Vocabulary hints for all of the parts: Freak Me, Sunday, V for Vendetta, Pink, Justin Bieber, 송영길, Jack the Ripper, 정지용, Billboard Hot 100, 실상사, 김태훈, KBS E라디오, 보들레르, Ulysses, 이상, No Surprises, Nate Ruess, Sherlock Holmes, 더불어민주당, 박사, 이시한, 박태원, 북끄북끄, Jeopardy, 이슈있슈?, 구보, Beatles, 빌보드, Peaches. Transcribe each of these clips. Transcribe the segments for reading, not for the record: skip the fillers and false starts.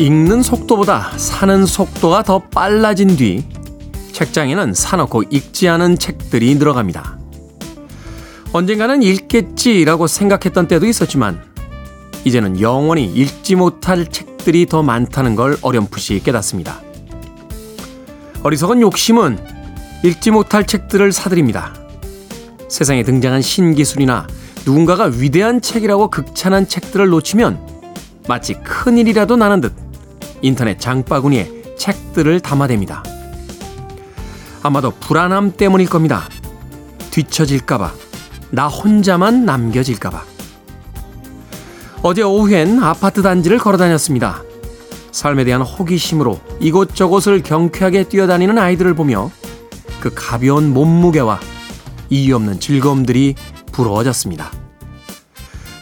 읽는 속도보다 사는 속도가 더 빨라진 뒤 책장에는 사놓고 읽지 않은 책들이 늘어갑니다. 언젠가는 읽겠지라고 생각했던 때도 있었지만 이제는 영원히 읽지 못할 책들이 더 많다는 걸 어렴풋이 깨닫습니다. 어리석은 욕심은 읽지 못할 책들을 사들입니다. 세상에 등장한 신기술이나 누군가가 위대한 책이라고 극찬한 책들을 놓치면 마치 큰일이라도 나는 듯 인터넷 장바구니에 책들을 담아댑니다. 아마도 불안함 때문일 겁니다. 뒤처질까봐, 나 혼자만 남겨질까봐. 어제 오후엔 아파트 단지를 걸어다녔습니다. 삶에 대한 호기심으로 이곳저곳을 경쾌하게 뛰어다니는 아이들을 보며 그 가벼운 몸무게와 이유 없는 즐거움들이 부러워졌습니다.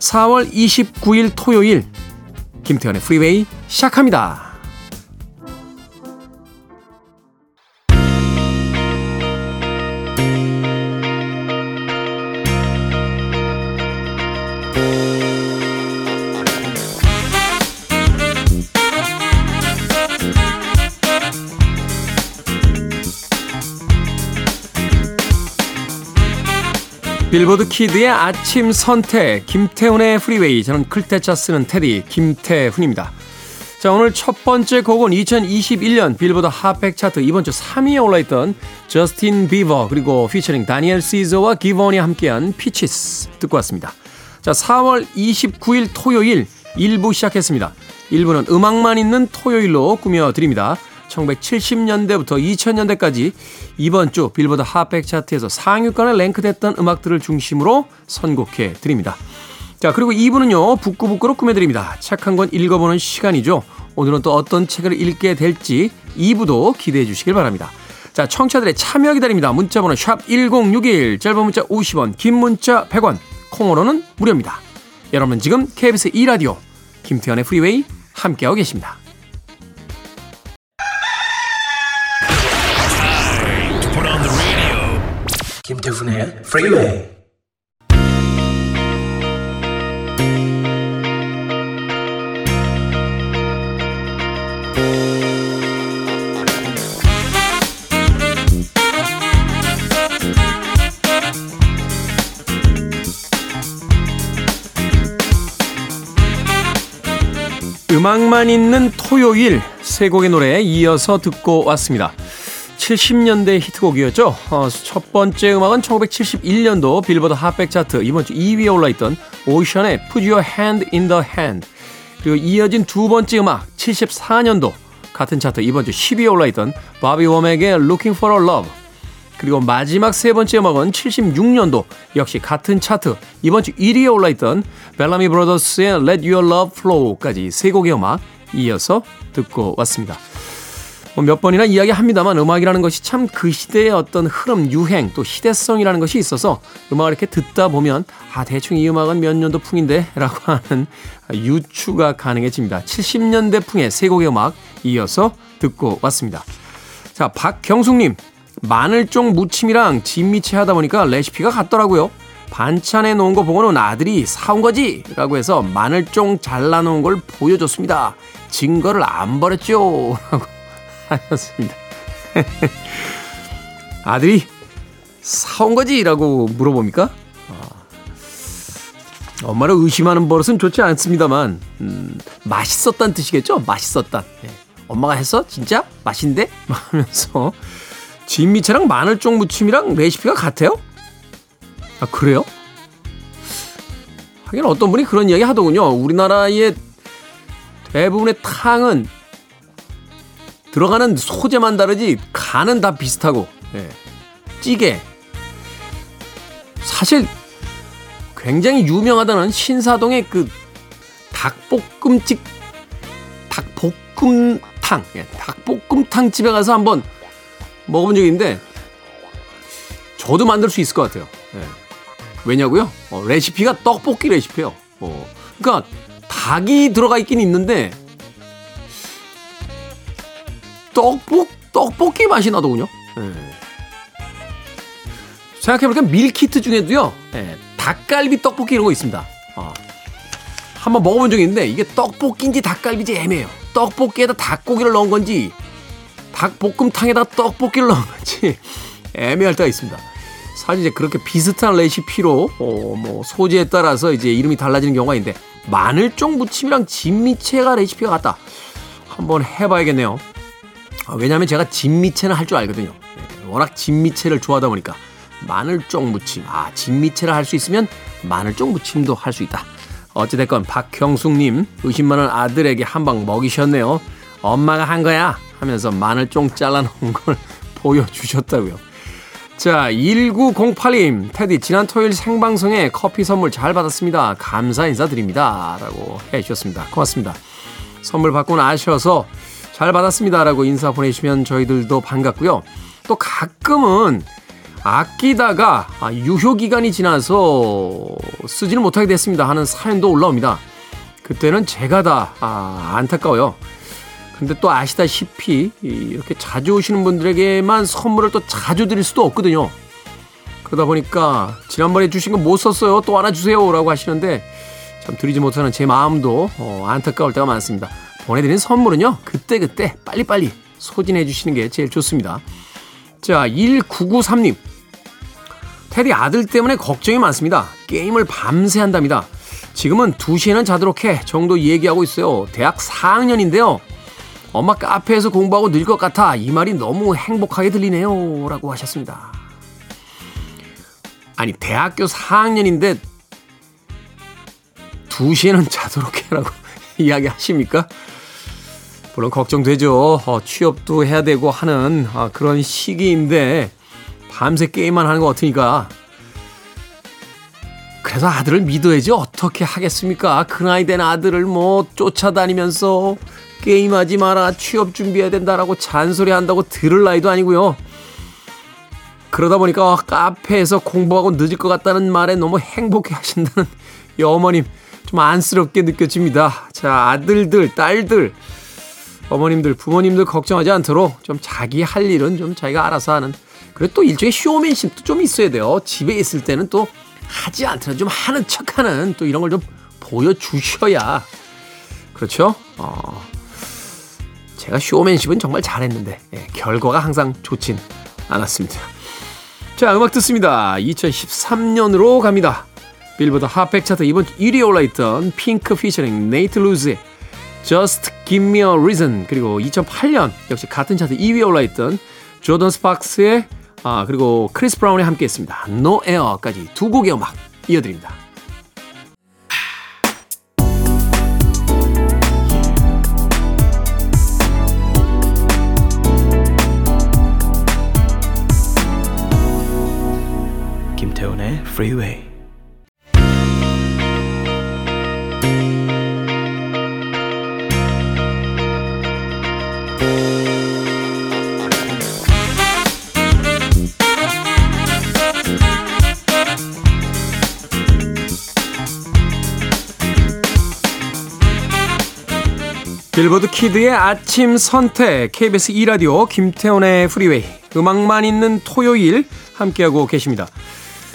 4월 29일 토요일 김태현의 프리웨이 시작합니다. 빌보드 키드의 아침 선택 김태훈의 프리웨이. 저는 클테차 쓰는 테디 김태훈입니다. 자, 오늘 첫 번째 곡은 2021년 빌보드 핫100 차트 이번 주 3위에 올라있던 저스틴 비버 그리고 피처링 다니엘 시저와 기본이 함께한 피치스 듣고 왔습니다. 자, 4월 29일 토요일 1부 시작했습니다. 1부는 음악만 있는 토요일로 꾸며드립니다. 1970년대부터 2000년대까지 이번 주 빌보드 핫100 차트에서 상위권에 랭크됐던 음악들을 중심으로 선곡해 드립니다. 자, 그리고 2부는요, 북끄북끄로 꾸며드립니다. 책 한 권 읽어보는 시간이죠. 오늘은 또 어떤 책을 읽게 될지 2부도 기대해 주시길 바랍니다. 자, 청취자들의 참여 기다립니다. 문자번호 샵1061, 짧은 문자 50원, 긴 문자 100원, 콩으로는 무료입니다. 여러분은 지금 KBS E라디오 김태현의 프리웨이 함께하고 계십니다. 김태훈의 프리웨이. 음악만 있는 토요일, 세 곡의 노래에 이어서 듣고 왔습니다. 70년대 히트곡이었죠. 첫 번째 음악은 1971년도 빌보드 핫100 차트 이번 주 2위에 올라있던 오션의 Put Your Hand in the Hand, 그리고 이어진 두 번째 음악 74년도 같은 차트 이번 주 10위에 올라있던 바비 웜에게 Looking for a Love, 그리고 마지막 세 번째 음악은 76년도 역시 같은 차트 이번 주 1위에 올라있던 벨라미 브로더스의 Let Your Love Flow까지 세 곡의 음악 이어서 듣고 왔습니다. 몇 번이나 이야기합니다만 음악이라는 것이 참 그 시대의 어떤 흐름, 유행, 또 시대성이라는 것이 있어서 음악을 이렇게 듣다 보면 아, 대충 이 음악은 몇 년도 풍인데 라고 하는 유추가 가능해집니다. 70년대 풍의 세 곡의 음악 이어서 듣고 왔습니다. 자, 박경숙님, 마늘종 무침이랑 진미채 하다 보니까 레시피가 같더라고요. 반찬에 놓은 거 보고는 아들이 사온 거지 라고 해서 마늘종 잘라놓은 걸 보여줬습니다. 증거를 안 버렸죠 라고 하셨습니다. 아들이 사온 거지? 라고 물어봅니까? 엄마를 의심하는 버릇은 좋지 않습니다만 맛있었다는 뜻이겠죠? 맛있었다. 예. 엄마가 했어? 진짜? 맛인데? 막 하면서 진미채랑 마늘종 무침이랑 레시피가 같아요? 아, 그래요? 하긴 어떤 분이 그런 이야기 하더군요. 우리나라의 대부분의 탕은 들어가는 소재만 다르지 간은 다 비슷하고. 예. 찌개, 사실 굉장히 유명하다는 신사동의 그 닭볶음탕, 예. 닭볶음탕 집에 가서 한번 먹어본 적이 있는데 저도 만들 수 있을 것 같아요. 예. 왜냐고요? 레시피가 떡볶이 레시피예요. 그러니까 닭이 들어가 있긴 있는데 떡볶이 맛이 나더군요. 생각해보니까 밀키트 중에도요, 닭갈비 떡볶이 이런 거 있습니다. 한번 먹어본 적이 있는데 이게 떡볶이인지 닭갈비인지 애매해요. 떡볶이에다 닭고기를 넣은 건지 닭볶음탕에다 떡볶이를 넣은 건지 애매할 때가 있습니다. 사실 이제 그렇게 비슷한 레시피로 뭐 소재에 따라서 이제 이름이 달라지는 경우가 있는데 마늘쫑 무침이랑 진미채가 레시피가 같다. 한번 해봐야겠네요. 왜냐하면 제가 진미채는 할 줄 알거든요. 워낙 진미채를 좋아하다 보니까 마늘쫑 무침, 진미채를 할 수 있으면 마늘쫑 무침도 할 수 있다. 어찌됐건 박형숙님, 의심많은 아들에게 한방 먹이셨네요. 엄마가 한 거야 하면서 마늘쫑 잘라놓은 걸 보여주셨다고요. 자, 1908님, 테디 지난 토요일 생방송에 커피 선물 잘 받았습니다. 감사 인사드립니다 라고 해주셨습니다. 고맙습니다. 선물 받고 나셔서 잘 받았습니다 라고 인사 보내주시면 저희들도 반갑고요. 또 가끔은 아끼다가 유효기간이 지나서 쓰지는 못하게 됐습니다 하는 사연도 올라옵니다. 그때는 제가 다 안타까워요. 근데 또 아시다시피 이렇게 자주 오시는 분들에게만 선물을 또 자주 드릴 수도 없거든요. 그러다 보니까 지난번에 주신 거 못 썼어요, 또 하나 주세요 라고 하시는데 참 드리지 못하는 제 마음도 안타까울 때가 많습니다. 보내드린 선물은요, 그때그때 빨리빨리 소진해 주시는 게 제일 좋습니다. 자, 1993님, 테디 아들 때문에 걱정이 많습니다. 게임을 밤새 한답니다. 지금은 2시에는 자도록 해 정도 얘기하고 있어요. 대학 4학년인데요 엄마 카페에서 공부하고 늘 것 같아. 이 말이 너무 행복하게 들리네요 라고 하셨습니다. 아니, 대학교 4학년인데 2시에는 자도록 해라고 이야기하십니까? 물론 걱정되죠. 취업도 해야 되고 하는 그런 시기인데 밤새 게임만 하는 것 같으니까. 그래서 아들을 믿어야지 어떻게 하겠습니까? 그 나이 된 아들을 뭐 쫓아다니면서 게임하지 마라, 취업 준비해야 된다라고 잔소리한다고 들을 나이도 아니고요. 그러다 보니까 카페에서 공부하고 늦을 것 같다는 말에 너무 행복해 하신다는 이 어머님, 좀 안쓰럽게 느껴집니다. 자, 아들들, 딸들, 어머님들, 부모님들 걱정하지 않도록 좀 자기 할 일은 좀 자기가 알아서 하는, 그리고 또 일종의 쇼맨십도 좀 있어야 돼요. 집에 있을 때는 또 하지 않더라도 좀 하는 척하는 또 이런 걸 좀 보여주셔야. 그렇죠? 제가 쇼맨십은 정말 잘했는데 결과가 항상 좋진 않았습니다. 자, 음악 듣습니다. 2013년으로 갑니다. 빌보드 핫100 차트 이번 주 1위에 올라있던 핑크 피처링 네이트 루즈, Just Give Me a Reason, 그리고 2008년 역시 같은 차트 2위에 올라있던 조던 스팍스의 그리고 크리스 브라운이 함께했습니다. No Air까지 두 곡의 음악 이어드립니다. 김태훈의 Freeway. 빌보드 키드의 아침 선택, KBS E라디오 김태훈의 프리웨이, 음악만 있는 토요일 함께하고 계십니다.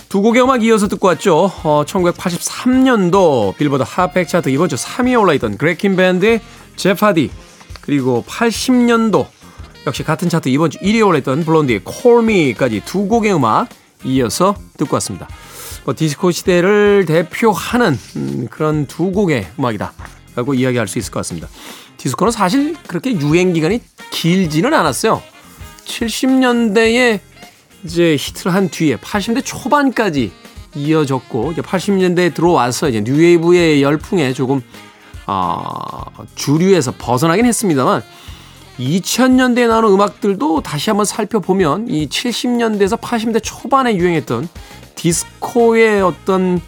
두 곡의 음악 이어서 듣고 왔죠. 1983년도 빌보드 핫100 차트 이번 주 3위에 올라있던 그렉 킨 밴드의 제파디, 그리고 80년도 역시 같은 차트 이번 주 1위에 올라있던 블론디의 Call Me까지 두 곡의 음악 이어서 듣고 왔습니다. 디스코 시대를 대표하는 그런 두 곡의 음악이다 라고 이야기할 수 있을 것 같습니다. 디스코는 사실 그렇게 유행 기간이 길지는 않았어요. 70년대에 이제 히트를 한 뒤에 80년대 초반까지 이어졌고, 이제 80년대에 들어와서 이제 뉴웨이브의 열풍에 조금 주류에서 벗어나긴 했습니다만, 2000년대에 나오는 음악들도 다시 한번 살펴보면 이 70년대에서 80년대 초반에 유행했던 디스코의 어떤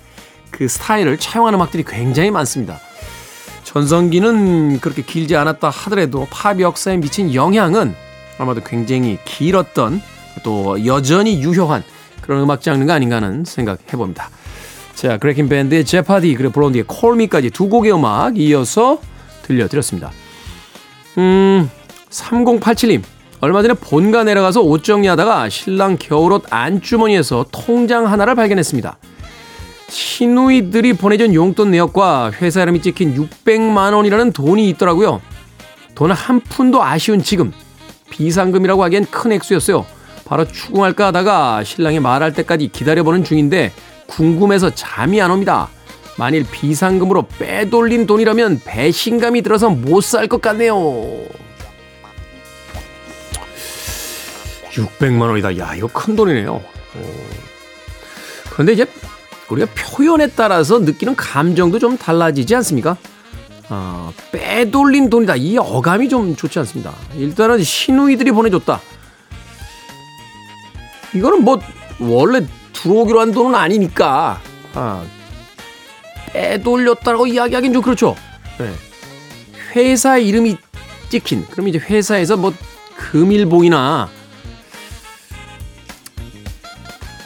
그 스타일을 차용한 음악들이 굉장히 많습니다. 전성기는 그렇게 길지 않았다 하더라도 팝 역사에 미친 영향은 아마도 굉장히 길었던, 또 여전히 유효한 그런 음악 장르가 아닌가 하는 생각해봅니다. 자, 그렉 킨 밴드의 제파디, 그리고 블론디의 Call Me까지 두 곡의 음악 이어서 들려드렸습니다. 3087님, 얼마 전에 본가 내려가서 옷 정리하다가 신랑 겨울옷 안주머니에서 통장 하나를 발견했습니다. 시누이들이 보내준 용돈 내역과 회사 이름이 찍힌 600만 원이라는 돈이 있더라고요. 돈 한 푼도 아쉬운 지금, 비상금이라고 하기엔 큰 액수였어요. 바로 추궁할까 하다가 신랑이 말할 때까지 기다려보는 중인데 궁금해서 잠이 안 옵니다. 만일 비상금으로 빼돌린 돈이라면 배신감이 들어서 못 살 것 같네요. 600만 원이다. 야, 이거 큰 돈이네요. 그런데 이제 우리가 표현에 따라서 느끼는 감정도 좀 달라지지 않습니까? 빼돌린 돈이다. 이 어감이 좀 좋지 않습니다. 일단은 시누이들이 보내줬다. 이거는 뭐 원래 들어오기로 한 돈은 아니니까 빼돌렸다라고 이야기하긴 좀 그렇죠. 네. 회사 이름이 찍힌. 그럼 이제 회사에서 뭐 금일봉이나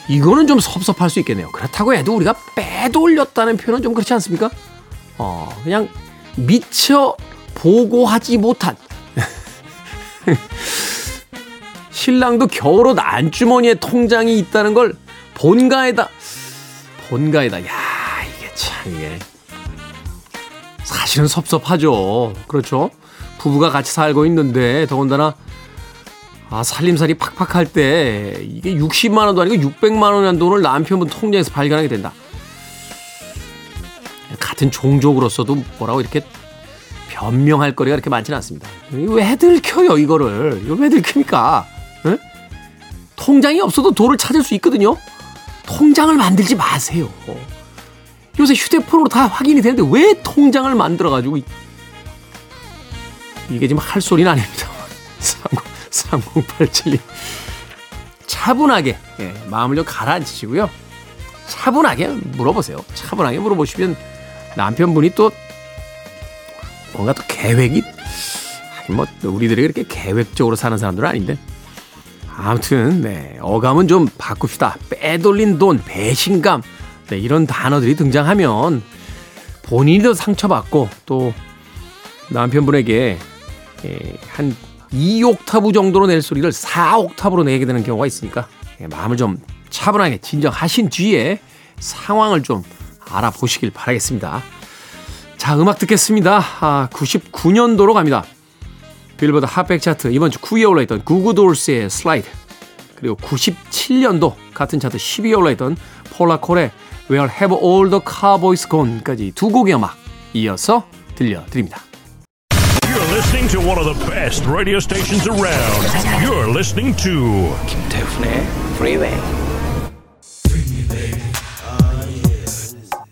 이거는 좀 섭섭할 수 있겠네요. 그렇다고 해도 우리가 빼돌렸다는 표현은 좀 그렇지 않습니까? 그냥 미처 보고하지 못한. 신랑도 겨울옷 안주머니에 통장이 있다는 걸 본가에다. 야, 이게 참, 이게 사실은 섭섭하죠. 그렇죠? 부부가 같이 살고 있는데 더군다나 살림살이 팍팍할 때 이게 60만 원도 아니고 600만 원이라는 돈을 남편분 통장에서 발견하게 된다. 같은 종족으로서도 뭐라고 이렇게 변명할 거리가 이렇게 많지는 않습니다. 왜 들켜요, 이거를? 이거 왜 들킵니까? 에? 통장이 없어도 돈을 찾을 수 있거든요. 통장을 만들지 마세요. 요새 휴대폰으로 다 확인이 되는데 왜 통장을 만들어가지고 이게 지금 할 소리는 아닙니다. 3087님 차분하게 마음을 좀 가라앉히시고요. 차분하게 물어보세요. 차분하게 물어보시면 남편분이 또 뭔가 또 계획이, 뭐 우리들이 그렇게 계획적으로 사는 사람들은 아닌데, 아무튼 어감은 좀 바꿉시다. 빼돌린 돈, 배신감, 이런 단어들이 등장하면 본인도 상처받고 또 남편분에게 한 2옥타브 정도로 낼 소리를 4옥타브로 내게 되는 경우가 있으니까 마음을 좀 차분하게 진정하신 뒤에 상황을 좀 알아보시길 바라겠습니다. 자, 음악 듣겠습니다. 99년도로 갑니다. 빌보드 핫100 차트 이번 주 9위에 올라있던 구구돌스의 Slide, 그리고 97년도 같은 차트 10위에 올라있던 폴라콜의 Where Have All The Cowboys Gone까지 두 곡의 음악 이어서 들려드립니다. You're listening to one of the best radio stations around. You're listening to 김태훈의 Freeway.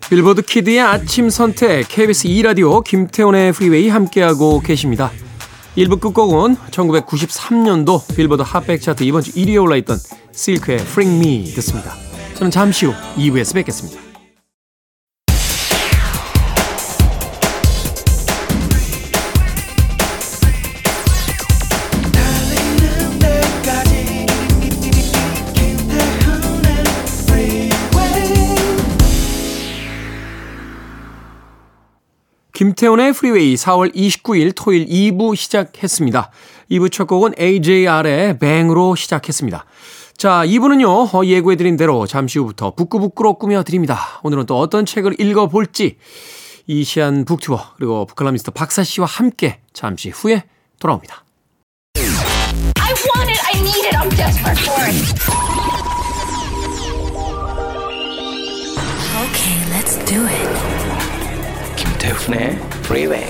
빌보드 키드의 아침 선택, KBS E라디오 김태훈의 프리웨이 함께하고 계십니다. 1부 끝곡은 1993년도 빌보드 핫100 차트 이번 주 1위에 올라있던 실크의 Freak Me 듣습니다. 저는 잠시 후 2부에서 뵙겠습니다. 김태훈의 프리웨이 4월 29일 토요일 2부 시작했습니다. 2부 첫 곡은 AJR의 뱅으로 시작했습니다. 자, 2부는요, 예고해드린 대로 잠시 후부터 북끄북끄로 꾸며드립니다. 오늘은 또 어떤 책을 읽어볼지 이시한 북튜버 그리고 북칼럼니스트 박사 씨와 함께 잠시 후에 돌아옵니다. I want it, I need it, I'm desperate for it. Okay, let's do it. 김태훈의 프리웨이.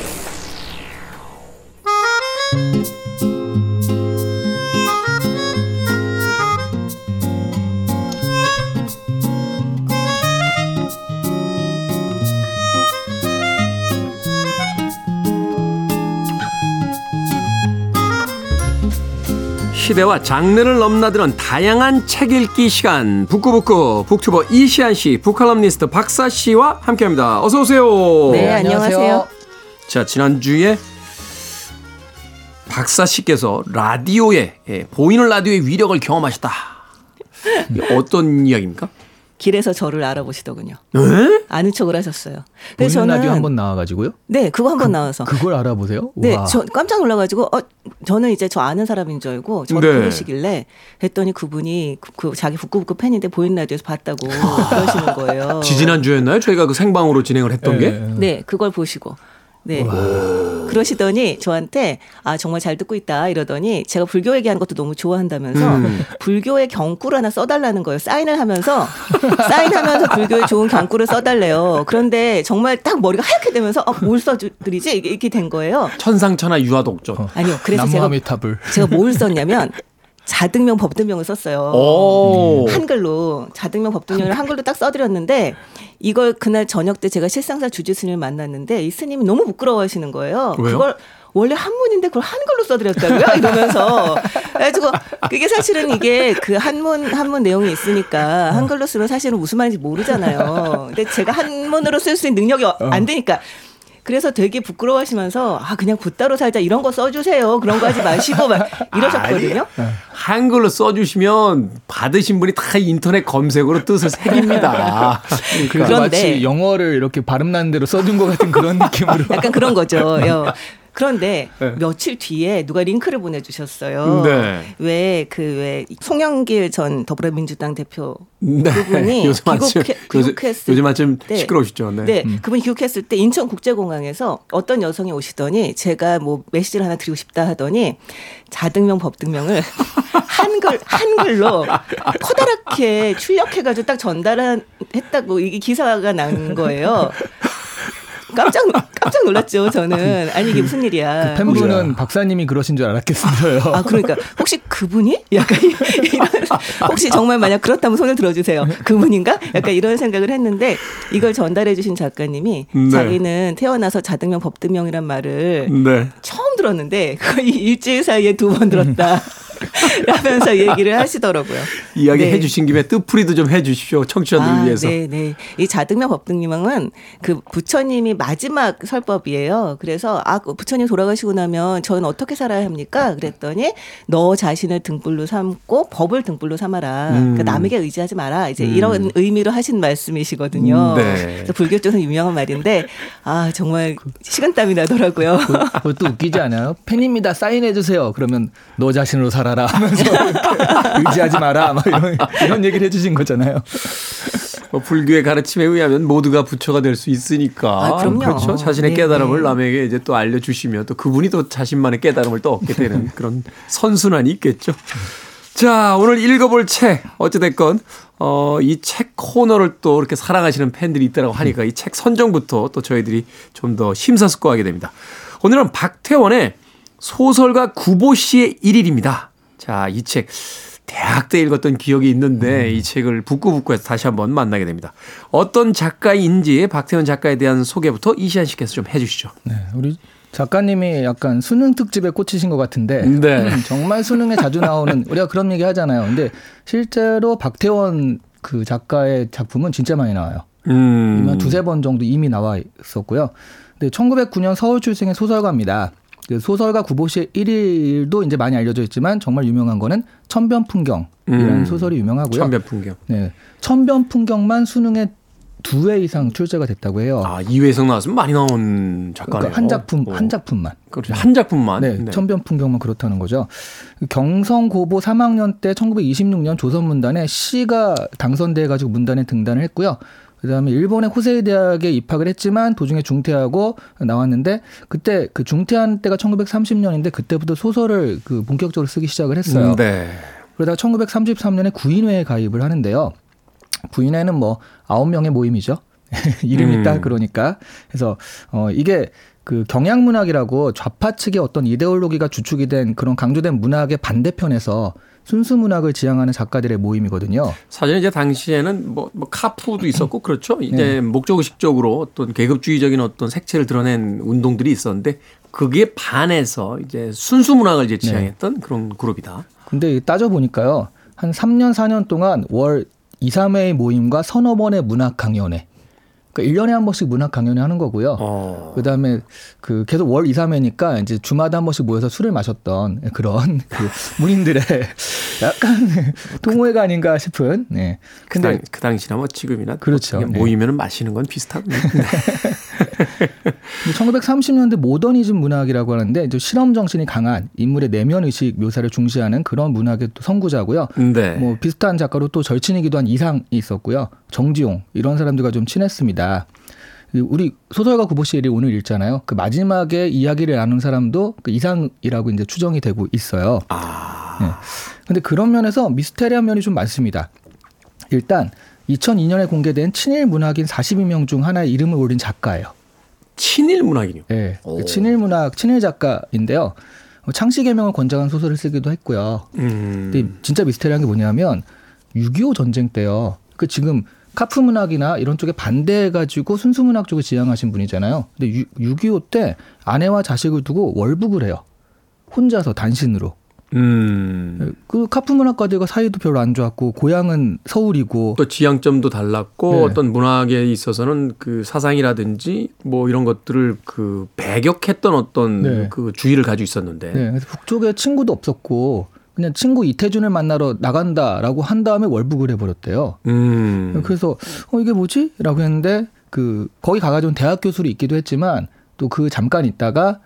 시대와 장르를 넘나드는 다양한 책 읽기 시간, 북끄북끄 북튜버 이시한 씨, 북칼럼니스트 박사 씨와 함께합니다. 어서 오세요. 네, 안녕하세요. 자, 지난주에 박사 씨께서 라디오에, 보이는 라디오의 위력을 경험하셨다. 어떤 이야기입니까? 길에서 저를 알아보시더군요. 네? 아는 척을 하셨어요. 보이는 라디오 한번 나와가지고요? 네, 그거 한번 나와서. 그걸 알아보세요? 네, 우와. 저 깜짝 놀라가지고 저는 이제 저 아는 사람인 줄 알고 저를 부르시길래 했더니 그분이 그 자기 북끄북끄 팬인데 보이는 라디오에서 봤다고 그러시는 거예요. 지지난주였나요? 저희가 그 생방으로 진행을 했던 게? 네, 그걸 보시고. 네. 우와. 그러시더니 저한테 아 정말 잘 듣고 있다 이러더니 제가 불교 얘기하는 것도 너무 좋아한다면서 불교의 경구를 하나 써달라는 거예요. 사인을 하면서 사인하면서 불교의 좋은 경구를 써달래요. 그런데 정말 딱 머리가 하얗게 되면서 아, 뭘 써드리지 이렇게 된 거예요. 천상천하 유화독존. 아니요. 그래서 제가 뭘 썼냐면 자등명 법등명을 썼어요. 한글로 자등명 법등명을 한글로 딱 써드렸는데 이걸 그날 저녁 때 제가 실상사 주지스님을 만났는데 이 스님이 너무 부끄러워하시는 거예요. 왜요? 그걸 원래 한문인데 그걸 한글로 써드렸다고요? 이러면서 그래가지고 그게 사실은 이게 그 한문 내용이 있으니까 한글로 쓰면 사실은 무슨 말인지 모르잖아요. 근데 제가 한문으로 쓸 수 있는 능력이 안 되니까. 그래서 되게 부끄러워하시면서 아 그냥 붓따로 살자 이런 거 써주세요. 그런 거 하지 마시고 막 이러셨거든요. 아니, 한글로 써주시면 받으신 분이 다 인터넷 검색으로 뜻을 새깁니다. 그러니까 마치 영어를 이렇게 발음나는 대로 써준 것 같은 그런 느낌으로. 약간 그런 거죠. 그런데 네. 며칠 뒤에 누가 링크를 보내주셨어요. 왜 송영길 전 더불어민주당 대표 그분이 귀국했을 요즘 아침 시끄러우시죠. 네. 그분이 귀국했을 때 인천국제공항에서 어떤 여성이 오시더니 제가 뭐 메시지를 하나 드리고 싶다 하더니 자등명 법등명을 한글로 커다랗게 출력해가지고 딱 전달했다고 이게 기사가 난 거예요. 깜짝 놀랐죠, 저는. 아니, 이게 무슨 일이야. 그 팬분은 박사님이 그러신 줄 알았겠어요. 아, 그러니까. 혹시 그분이? 약간 이런. 혹시 정말 만약 그렇다면 손을 들어주세요. 그분인가? 약간 이런 생각을 했는데 이걸 전달해주신 작가님이 자기는 태어나서 자등명 법등명이란 말을 처음 들었는데 거의 일주일 사이에 두 번 들었다. 라면서 얘기를 하시더라고요. 이야기 해주신 김에 뜻풀이도 좀 해주십시오. 청취자들 위해서. 네네. 이 자등명 법등명은 그 부처님이 마지막 설법이에요. 그래서 아 부처님 돌아가시고 나면 저는 어떻게 살아야 합니까? 그랬더니 너 자신을 등불로 삼고 법을 등불로 삼아라. 그러니까 남에게 의지하지 마라. 이제 이런 의미로 하신 말씀이시거든요. 그래서 불교 쪽에서 유명한 말인데 아 정말 식은땀이 나더라고요. 그것도 웃기지 않아요? 팬입니다. 사인해 주세요. 그러면 너 자신으로 살아. 하면서 의지하지 마라 막 이런 얘기를 해주신 거잖아요. 뭐 불교의 가르침에 의하면 모두가 부처가 될 수 있으니까 그렇죠. 자신의 깨달음을 남에게 이제 또 알려주시면 또 그분이 또 자신만의 깨달음을 또 얻게 되는 그런 선순환이 있겠죠. 자 오늘 읽어볼 책 어찌됐건 이 책 코너를 또 이렇게 사랑하시는 팬들이 있다고 하니까 이 책 선정부터 또 저희들이 좀 더 심사숙고하게 됩니다. 오늘은 박태원의 소설가 구보 씨의 일일입니다. 자, 이 책 대학 때 읽었던 기억이 있는데 이 책을 북끄북끄에서 다시 한번 만나게 됩니다. 어떤 작가인지 박태원 작가에 대한 소개부터 이시한 씨께서 좀 해주시죠. 네, 우리 작가님이 약간 수능 특집에 꽂히신 것 같은데 정말 수능에 자주 나오는 우리가 그런 얘기 하잖아요. 근데 실제로 박태원 그 작가의 작품은 진짜 많이 나와요. 두세 번 정도 이미 나와 있었고요. 근데 1909년 서울 출생의 소설가입니다. 소설가 구보 씨의 일일도 이제 많이 알려져 있지만 정말 유명한 거는 천변풍경이라는 소설이 유명하고요. 천변풍경. 네, 천변풍경만 수능에 2회 이상 출제가 됐다고 해요. 아, 2회 이상 나왔으면 많이 나온 작가네요. 그러니까 한 작품만. 그렇죠. 한 작품만. 네. 천변풍경만 그렇다는 거죠. 경성고보 3학년 때 1926년 조선문단에 시가 당선돼가지고 문단에 등단을 했고요. 그다음에 일본의 호세이 대학에 입학을 했지만 도중에 중퇴하고 나왔는데 그때 그 중퇴한 때가 1930년인데 그때부터 소설을 그 본격적으로 쓰기 시작을 했어요. 그러다가 1933년에 구인회에 가입을 하는데요. 구인회는 뭐 9명의 모임이죠. 이름이 딱 그러니까. 그래서 이게 그 경향문학이라고 좌파 측의 어떤 이데올로기가 주축이 된 그런 강조된 문학의 반대편에서 순수 문학을 지향하는 작가들의 모임이거든요. 사실 이제 당시에는 뭐 카푸도 있었고 그렇죠. 이제 목적의식적으로 어떤 계급주의적인 어떤 색채를 드러낸 운동들이 있었는데 그게 반해서 이제 순수 문학을 이제 지향했던 그런 그룹이다. 근데 따져 보니까요. 한 3년 4년 동안 월 2, 3회의 모임과 서너 번의 문학 강연회. 그러니까 1년에 한 번씩 문학 강연회 하는 거고요. 그다음에 그 계속 월 2, 3회니까 이제 주마다 한 번씩 모여서 술을 마셨던 그런 그 문인들의 약간 동호회가 아닌가 싶은. 네. 근데 그 당시나 뭐 지금이나 그렇죠. 모이면 마시는 건 비슷하군요. 1930년대 모더니즘 문학이라고 하는데 이제 실험 정신이 강한 인물의 내면 의식 묘사를 중시하는 그런 문학의 또 선구자고요. 뭐 비슷한 작가로 또 절친이기도 한 이상이 있었고요. 정지용 이런 사람들과 좀 친했습니다. 우리 소설가 구보시엘이 오늘 읽잖아요. 그 마지막에 이야기를 나눈 사람도 그 이상이라고 이제 추정이 되고 있어요. 아. 네. 근데 그런 면에서 미스테리한 면이 좀 많습니다. 일단 2002년에 공개된 친일 문학인 42명 중 하나의 이름을 올린 작가예요. 친일 문학인요? 네. 오. 친일 문학, 친일 작가인데요. 창씨 개명을 권장한 소설을 쓰기도 했고요. 근데 진짜 미스테리한 게 뭐냐면 6.25 전쟁 때요. 그 지금 카프 문학이나 이런 쪽에 반대해가지고 순수 문학 쪽을 지향하신 분이잖아요. 근데 6.25 때 아내와 자식을 두고 월북을 해요. 혼자서 단신으로. 그 카프 문학가들과 사이도 별로 안 좋았고 고향은 서울이고 또 지향점도 달랐고 네. 어떤 문학에 있어서는 그 사상이라든지 뭐 이런 것들을 그 배격했던 어떤 네. 그 주의를 가지고 있었는데 네. 그래서 북쪽에 친구도 없었고 그냥 친구 이태준을 만나러 나간다라고 한 다음에 월북을 해버렸대요. 그래서 이게 뭐지? 라고 했는데 그 거기 가가지고 대학 교수로 있기도 했지만 또 그 잠깐 있다가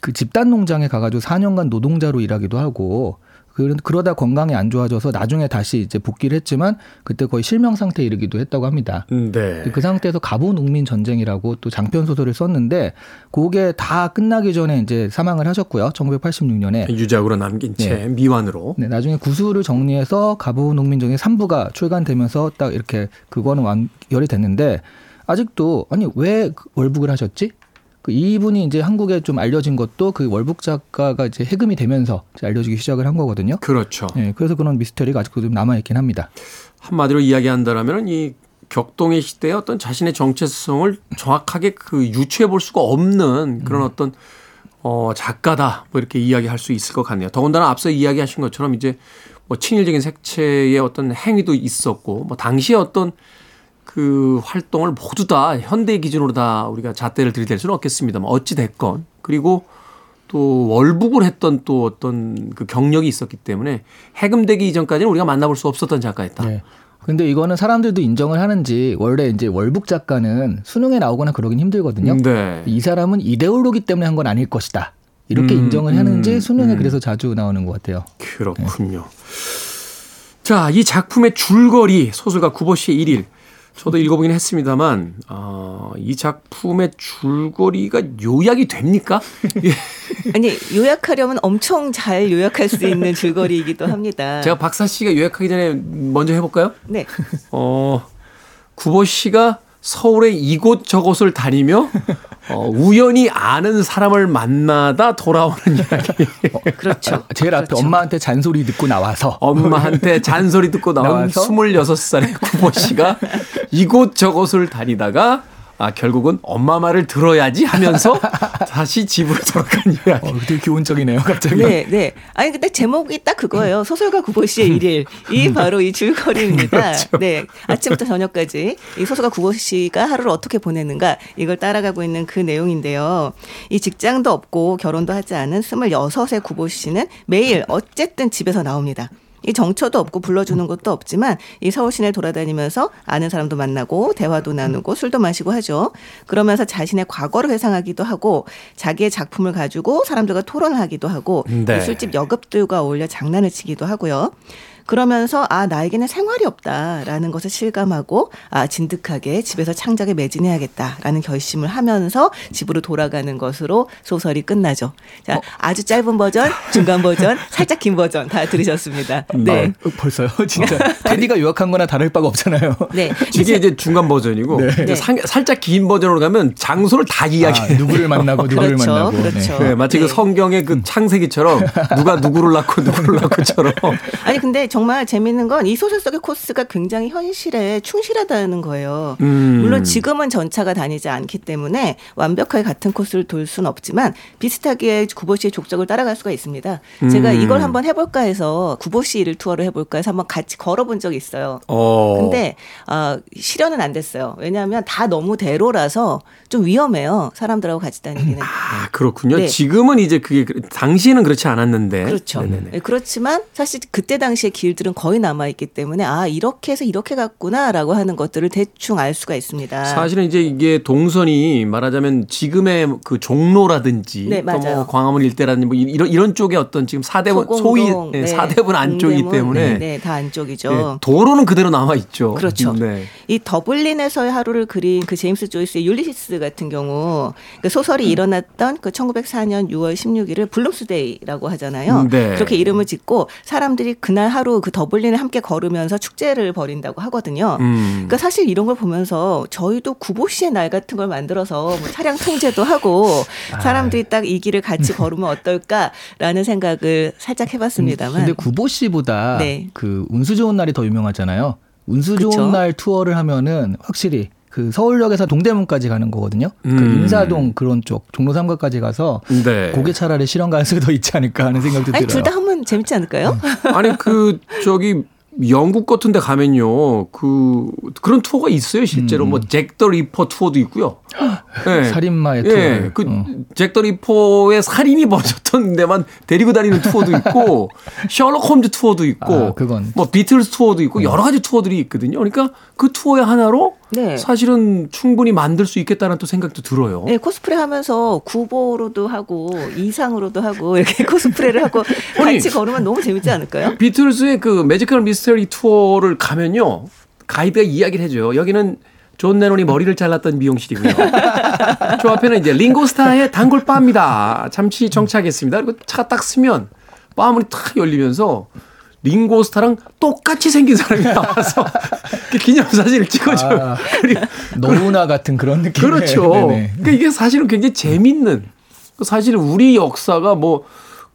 그 집단 농장에 가가지고 4년간 노동자로 일하기도 하고 그러다 건강이 안 좋아져서 나중에 다시 이제 복귀를 했지만 그때 거의 실명 상태에 이르기도 했다고 합니다. 네. 그 상태에서 가보 농민 전쟁이라고 또 장편 소설을 썼는데 그게 다 끝나기 전에 이제 사망을 하셨고요. 1986년에 유작으로 남긴 채 네. 미완으로. 네, 나중에 구수를 정리해서 가보 농민 전쟁 3부가 출간되면서 딱 이렇게 그거는 완결이 됐는데 아직도 아니 왜 월북을 하셨지? 이분이 이제 한국에 좀 알려진 것도 그 월북 작가가 이제 해금이 되면서 이제 알려지기 시작을 한 거거든요. 그렇죠. 네, 그래서 그런 미스터리가 아직도 좀 남아있긴 합니다. 한마디로 이야기한다면 이 격동의 시대에 어떤 자신의 정체성을 정확하게 그 유추해 볼 수가 없는 그런 어떤 작가다 뭐 이렇게 이야기할 수 있을 것 같네요. 더군다나 앞서 이야기하신 것처럼 이제 뭐 친일적인 색채의 어떤 행위도 있었고 뭐 당시에 어떤 그 활동을 모두 다 현대 기준으로 다 우리가 잣대를 들이댈 수는 없겠습니다만 어찌됐건 그리고 또 월북을 했던 또 어떤 그 경력이 있었기 때문에 해금되기 이전까지는 우리가 만나볼 수 없었던 작가였다. 네. 근데 이거는 사람들도 인정을 하는지 원래 이제 월북 작가는 수능에 나오거나 그러긴 힘들거든요. 네. 이 사람은 이데올로기 때문에 한 건 아닐 것이다. 이렇게 인정을 하는지 수능에 그래서 자주 나오는 것 같아요. 그렇군요. 네. 자, 이 작품의 줄거리 소설가 구보씨의 1일. 저도 읽어보긴 했습니다만 이 작품의 줄거리가 요약이 됩니까? 아니 요약하려면 엄청 잘 요약할 수 있는 줄거리이기도 합니다. 제가 박사 씨가 요약하기 전에 먼저 해볼까요? 네. 구보 씨가 서울의 이곳저곳을 다니며 우연히 아는 사람을 만나다 돌아오는 이야기. 그렇죠. 제일 앞에 그렇죠. 엄마한테 잔소리 듣고 나와서. 엄마한테 잔소리 듣고 나온 26살의 구보 씨가 이곳저곳을 다니다가 결국은 엄마 말을 들어야지 하면서 다시 집으로 돌아간 이야기. 되게 기본적이네요, 갑자기. 네, 네. 아니 근데 제목이 딱 그거예요. 소설가 구보 씨의 1일. 이 바로 이 줄거리입니다. 그렇죠. 네, 아침부터 저녁까지 이 소설가 구보 씨가 하루를 어떻게 보내는가 이걸 따라가고 있는 그 내용인데요. 이 직장도 없고 결혼도 하지 않은 26세 구보 씨는 매일 어쨌든 집에서 나옵니다. 이 정처도 없고 불러주는 것도 없지만 이 서울 시내 돌아다니면서 아는 사람도 만나고 대화도 나누고 술도 마시고 하죠. 그러면서 자신의 과거를 회상하기도 하고 자기의 작품을 가지고 사람들과 토론하기도 하고 네. 술집 여급들과 어울려 장난을 치기도 하고요. 그러면서 아 나에게는 생활이 없다라는 것을 실감하고 아 진득하게 집에서 창작에 매진해야겠다라는 결심을 하면서 집으로 돌아가는 것으로 소설이 끝나죠. 자 아주 짧은 버전, 중간 버전, 살짝 긴 버전 다 들으셨습니다. 네, 벌써요, 진짜 테디가 요약한 거나 다를 바가 없잖아요. 네, 이게 이제 중간 버전이고 네. 이제 살짝 긴 버전으로 가면 장소를 다 이야기해요. 누구를 만나고 누구를 그렇죠, 만나고 그렇죠. 네. 네, 마치 네. 그 성경의 그 창세기처럼 누가 누구를 낳고 누구를 낳고처럼. 아니 근데 정말 재밌는 건 이 소설 속의 코스가 굉장히 현실에 충실하다는 거예요. 물론 지금은 전차가 다니지 않기 때문에 완벽하게 같은 코스를 돌 수는 없지만 비슷하게 구보 씨의 족적을 따라갈 수가 있습니다. 제가 이걸 한번 해볼까 해서 구보 씨 일을 투어를 해볼까 해서 한번 같이 걸어본 적이 있어요. 근데 실현은 안 됐어요. 왜냐하면 다 너무 대로라서 좀 위험해요. 사람들하고 같이 다니기는. 아 그렇군요. 네. 지금은 이제 그게 당시에는 그렇지 않았는데. 그렇죠. 네네네. 그렇지만 사실 그때 당시에 길들은 거의 남아있기 때문에 아 이렇게 해서 이렇게 갔구나라고 하는 것들을 대충 알 수가 있습니다. 사실은 이제 이게 동선이 말하자면 지금의 그 종로라든지 네, 뭐 광화문 일대라든지 뭐 이런 쪽에 어떤 지금 사대문 소위 네, 사대문 안쪽이기 동대문, 때문에 네, 다 안쪽이죠. 네, 도로는 그대로 남아있죠. 그렇죠. 네. 이 더블린에서의 하루를 그린 그 제임스 조이스의 율리시스 같은 경우 그 소설이 일어났던 그 1904년 6월 16일을 블룸스데이라고 하잖아요. 네. 그렇게 이름을 짓고 사람들이 그날 하루 그 더블린을 함께 걸으면서 축제를 벌인다고 하거든요. 그러니까 사실 이런 걸 보면서 저희도 구보시의 날 같은 걸 만들어서 뭐 차량 통제도 하고 사람들이 딱 이 길을 같이 걸으면 어떨까라는 생각을 살짝 해봤습니다만. 근데 구보시보다 네. 그 운수 좋은 날이 더 유명하잖아요. 운수 좋은 그쵸? 날 투어를 하면은 확실히 그 서울역에서 동대문까지 가는 거거든요. 그 인사동 그런 쪽 종로 3가까지 가서 네. 고개 차라리 실현 가는 수도 있지 않을까 하는 생각도 들어요. 둘 다 하면 재밌지 않을까요? 아니 그 저기 영국 같은 데 가면요. 그런 투어가 있어요. 실제로 뭐 잭 더 리퍼 투어도 있고요. 네. 살인마의 투어. 네. 그 잭 더 리퍼의 살인이 벌어졌던 데만 데리고 다니는 투어도 있고 셜록 홈즈 투어도 있고 아, 그건. 뭐 비틀스 투어도 있고 여러 가지 투어들이 있거든요. 그러니까 그 투어의 하나로 네. 사실은 충분히 만들 수 있겠다는 또 생각도 들어요. 네, 코스프레 하면서 구보로도 하고 이상으로도 하고 이렇게 코스프레를 하고 같이 걸으면 너무 재밌지 않을까요? 비틀스의 그 매지컬 미스터리 투어를 가면요. 가이드가 이야기를 해줘요. 여기는 존 레논이 머리를 잘랐던 미용실이고요. 저 앞에는 이제 링고스타의 단골 바입니다. 잠시 정차하겠습니다. 그리고 차가 딱 쓰면 바 문이 탁 열리면서 링고스타랑 똑같이 생긴 사람이 나와서 기념사진을 찍어줘요. 아, 노우나 같은 그런 느낌. 그렇죠. 그러니까 이게 사실은 굉장히 재밌는. 사실 우리 역사가 뭐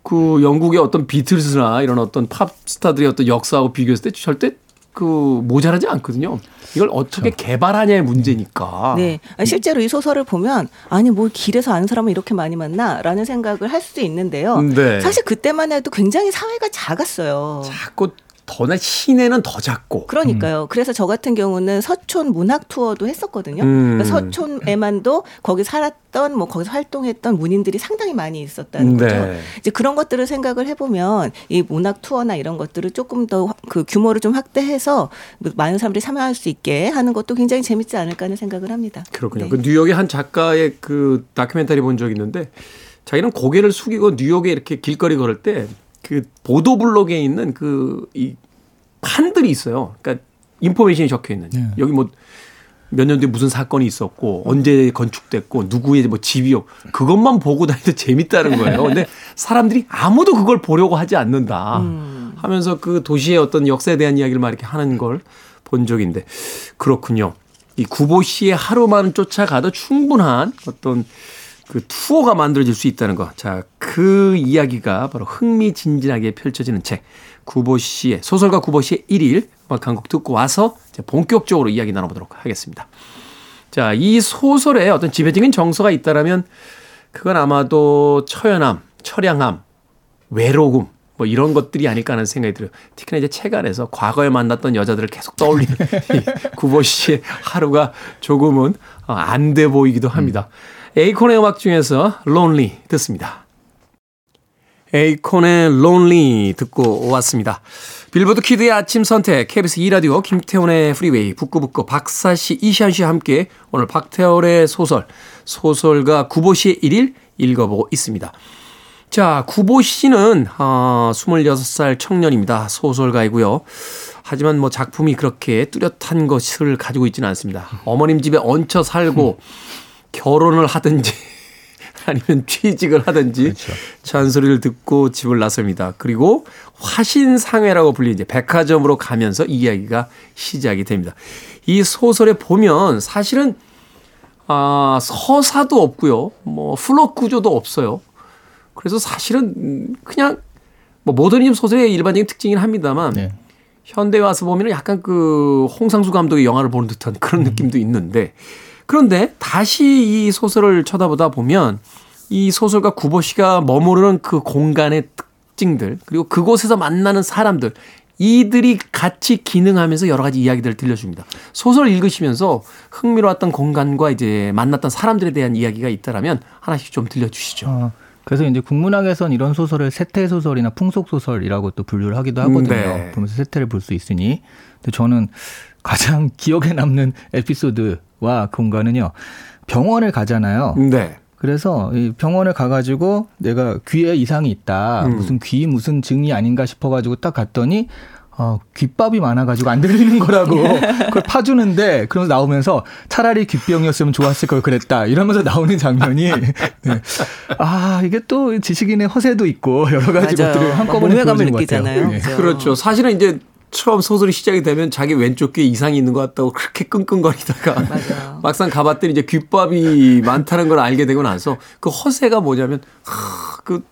그 영국의 어떤 비틀스나 이런 어떤 팝스타들의 어떤 역사하고 비교했을 때 절대 그 모자라지 않거든요. 이걸 어떻게 그렇죠. 개발하냐의 문제니까. 네, 실제로 이 소설을 보면 아니 뭐 길에서 아는 사람을 이렇게 많이 만나라는 생각을 할 수도 있는데요. 네. 사실 그때만 해도 굉장히 사회가 작았어요. 작고 더나 시내는 더 작고. 그러니까요. 그래서 저 같은 경우는 서촌 문학 투어도 했었거든요. 그러니까 서촌에만도 거기 살았던 뭐 거기서 활동했던 문인들이 상당히 많이 있었다는 네. 거죠. 이제 그런 것들을 생각을 해보면 이 문학 투어나 이런 것들을 조금 더 그 규모를 좀 확대해서 많은 사람들이 참여할 수 있게 하는 것도 굉장히 재밌지 않을까 하는 생각을 합니다. 그렇군요. 네. 그 뉴욕의 한 작가의 그 다큐멘터리 본 적이 있는데 자기는 고개를 숙이고 뉴욕에 이렇게 길거리 걸을 때 그 보도블록에 있는 그 이 판들이 있어요. 그러니까 인포메이션이 적혀 있는. 네. 여기 뭐 몇 년 뒤에 무슨 사건이 있었고 언제 건축됐고 누구의 뭐 집이요. 그것만 보고 다니도 재밌다는 거예요. 근데 사람들이 아무도 그걸 보려고 하지 않는다. 하면서 그 도시의 어떤 역사에 대한 이야기를 막 이렇게 하는 걸 본 적인데 그렇군요. 이 구보시의 하루만 쫓아가도 충분한 어떤 그 투어가 만들어질 수 있다는 거. 자, 그 이야기가 바로 흥미진진하게 펼쳐지는 책. 구보시의 소설가 구보시의 1일 음악 한 곡 듣고 와서 이제 본격적으로 이야기 나눠보도록 하겠습니다. 자, 이 소설에 어떤 지배적인 정서가 있다라면 그건 아마도 처연함, 처량함, 외로움 뭐 이런 것들이 아닐까 하는 생각이 들어요. 특히나 이제 책 안에서 과거에 만났던 여자들을 계속 떠올리는 구보시의 하루가 조금은 안 돼 보이기도 합니다. 에이콘의 음악 중에서 Lonely 듣습니다. 에이콘의 Lonely 듣고 왔습니다. 빌보드 키드의 아침 선택, KBS E라디오, 김태훈의 프리웨이, 북끄북끄 박사 씨, 이시한 씨와 함께 오늘 박태원의 소설, 소설가 구보시의 1일 읽어보고 있습니다. 자, 구보시는 26살 청년입니다. 소설가이고요. 하지만 뭐 작품이 그렇게 뚜렷한 것을 가지고 있지는 않습니다. 어머님 집에 얹혀 살고 결혼을 하든지 아니면 취직을 하든지 그렇죠. 잔소리를 듣고 집을 나섭니다. 그리고 화신상회라고 불리는 이제 백화점으로 가면서 이야기가 시작이 됩니다. 이 소설에 보면 사실은 서사도 없고요. 뭐 플롯 구조도 없어요. 그래서 사실은 그냥 뭐 모더니즘 소설의 일반적인 특징이긴 합니다만 네. 현대에 와서 보면 약간 그 홍상수 감독의 영화를 보는 듯한 그런 느낌도 있는데 그런데 다시 이 소설을 쳐다보다 보면 이 소설가 구보시가 머무르는 그 공간의 특징들 그리고 그곳에서 만나는 사람들 이들이 같이 기능하면서 여러 가지 이야기들을 들려줍니다. 소설을 읽으시면서 흥미로웠던 공간과 이제 만났던 사람들에 대한 이야기가 있다라면 하나씩 좀 들려주시죠. 그래서 이제 국문학에선 이런 소설을 세태 소설이나 풍속 소설이라고 또 분류를 하기도 하거든요. 네. 보면서 세태를 볼 수 있으니. 근데 저는 가장 기억에 남는 에피소드와 공간은요. 병원을 가잖아요. 네. 그래서 이 병원을 가가지고 내가 귀에 이상이 있다. 무슨 귀 무슨 증이 아닌가 싶어가지고 딱 갔더니 귓밥이 많아가지고 안 들리는 거라고 그걸 파주는데 그러면서 나오면서 차라리 귓병이었으면 좋았을 걸 그랬다 이러면서 나오는 장면이 네. 아 이게 또 지식인의 허세도 있고 여러 가지 맞아요. 것들을 한꺼번에 보여주는 것 느끼잖아요. 같아요. 네. 그렇죠. 사실은 이제 처음 소설이 시작이 되면 자기 왼쪽 귀에 이상이 있는 것 같다고 그렇게 끙끙거리다가 막상 가봤더니 이제 귓밥이 많다는 걸 알게 되고 나서 그 허세가 뭐냐면 그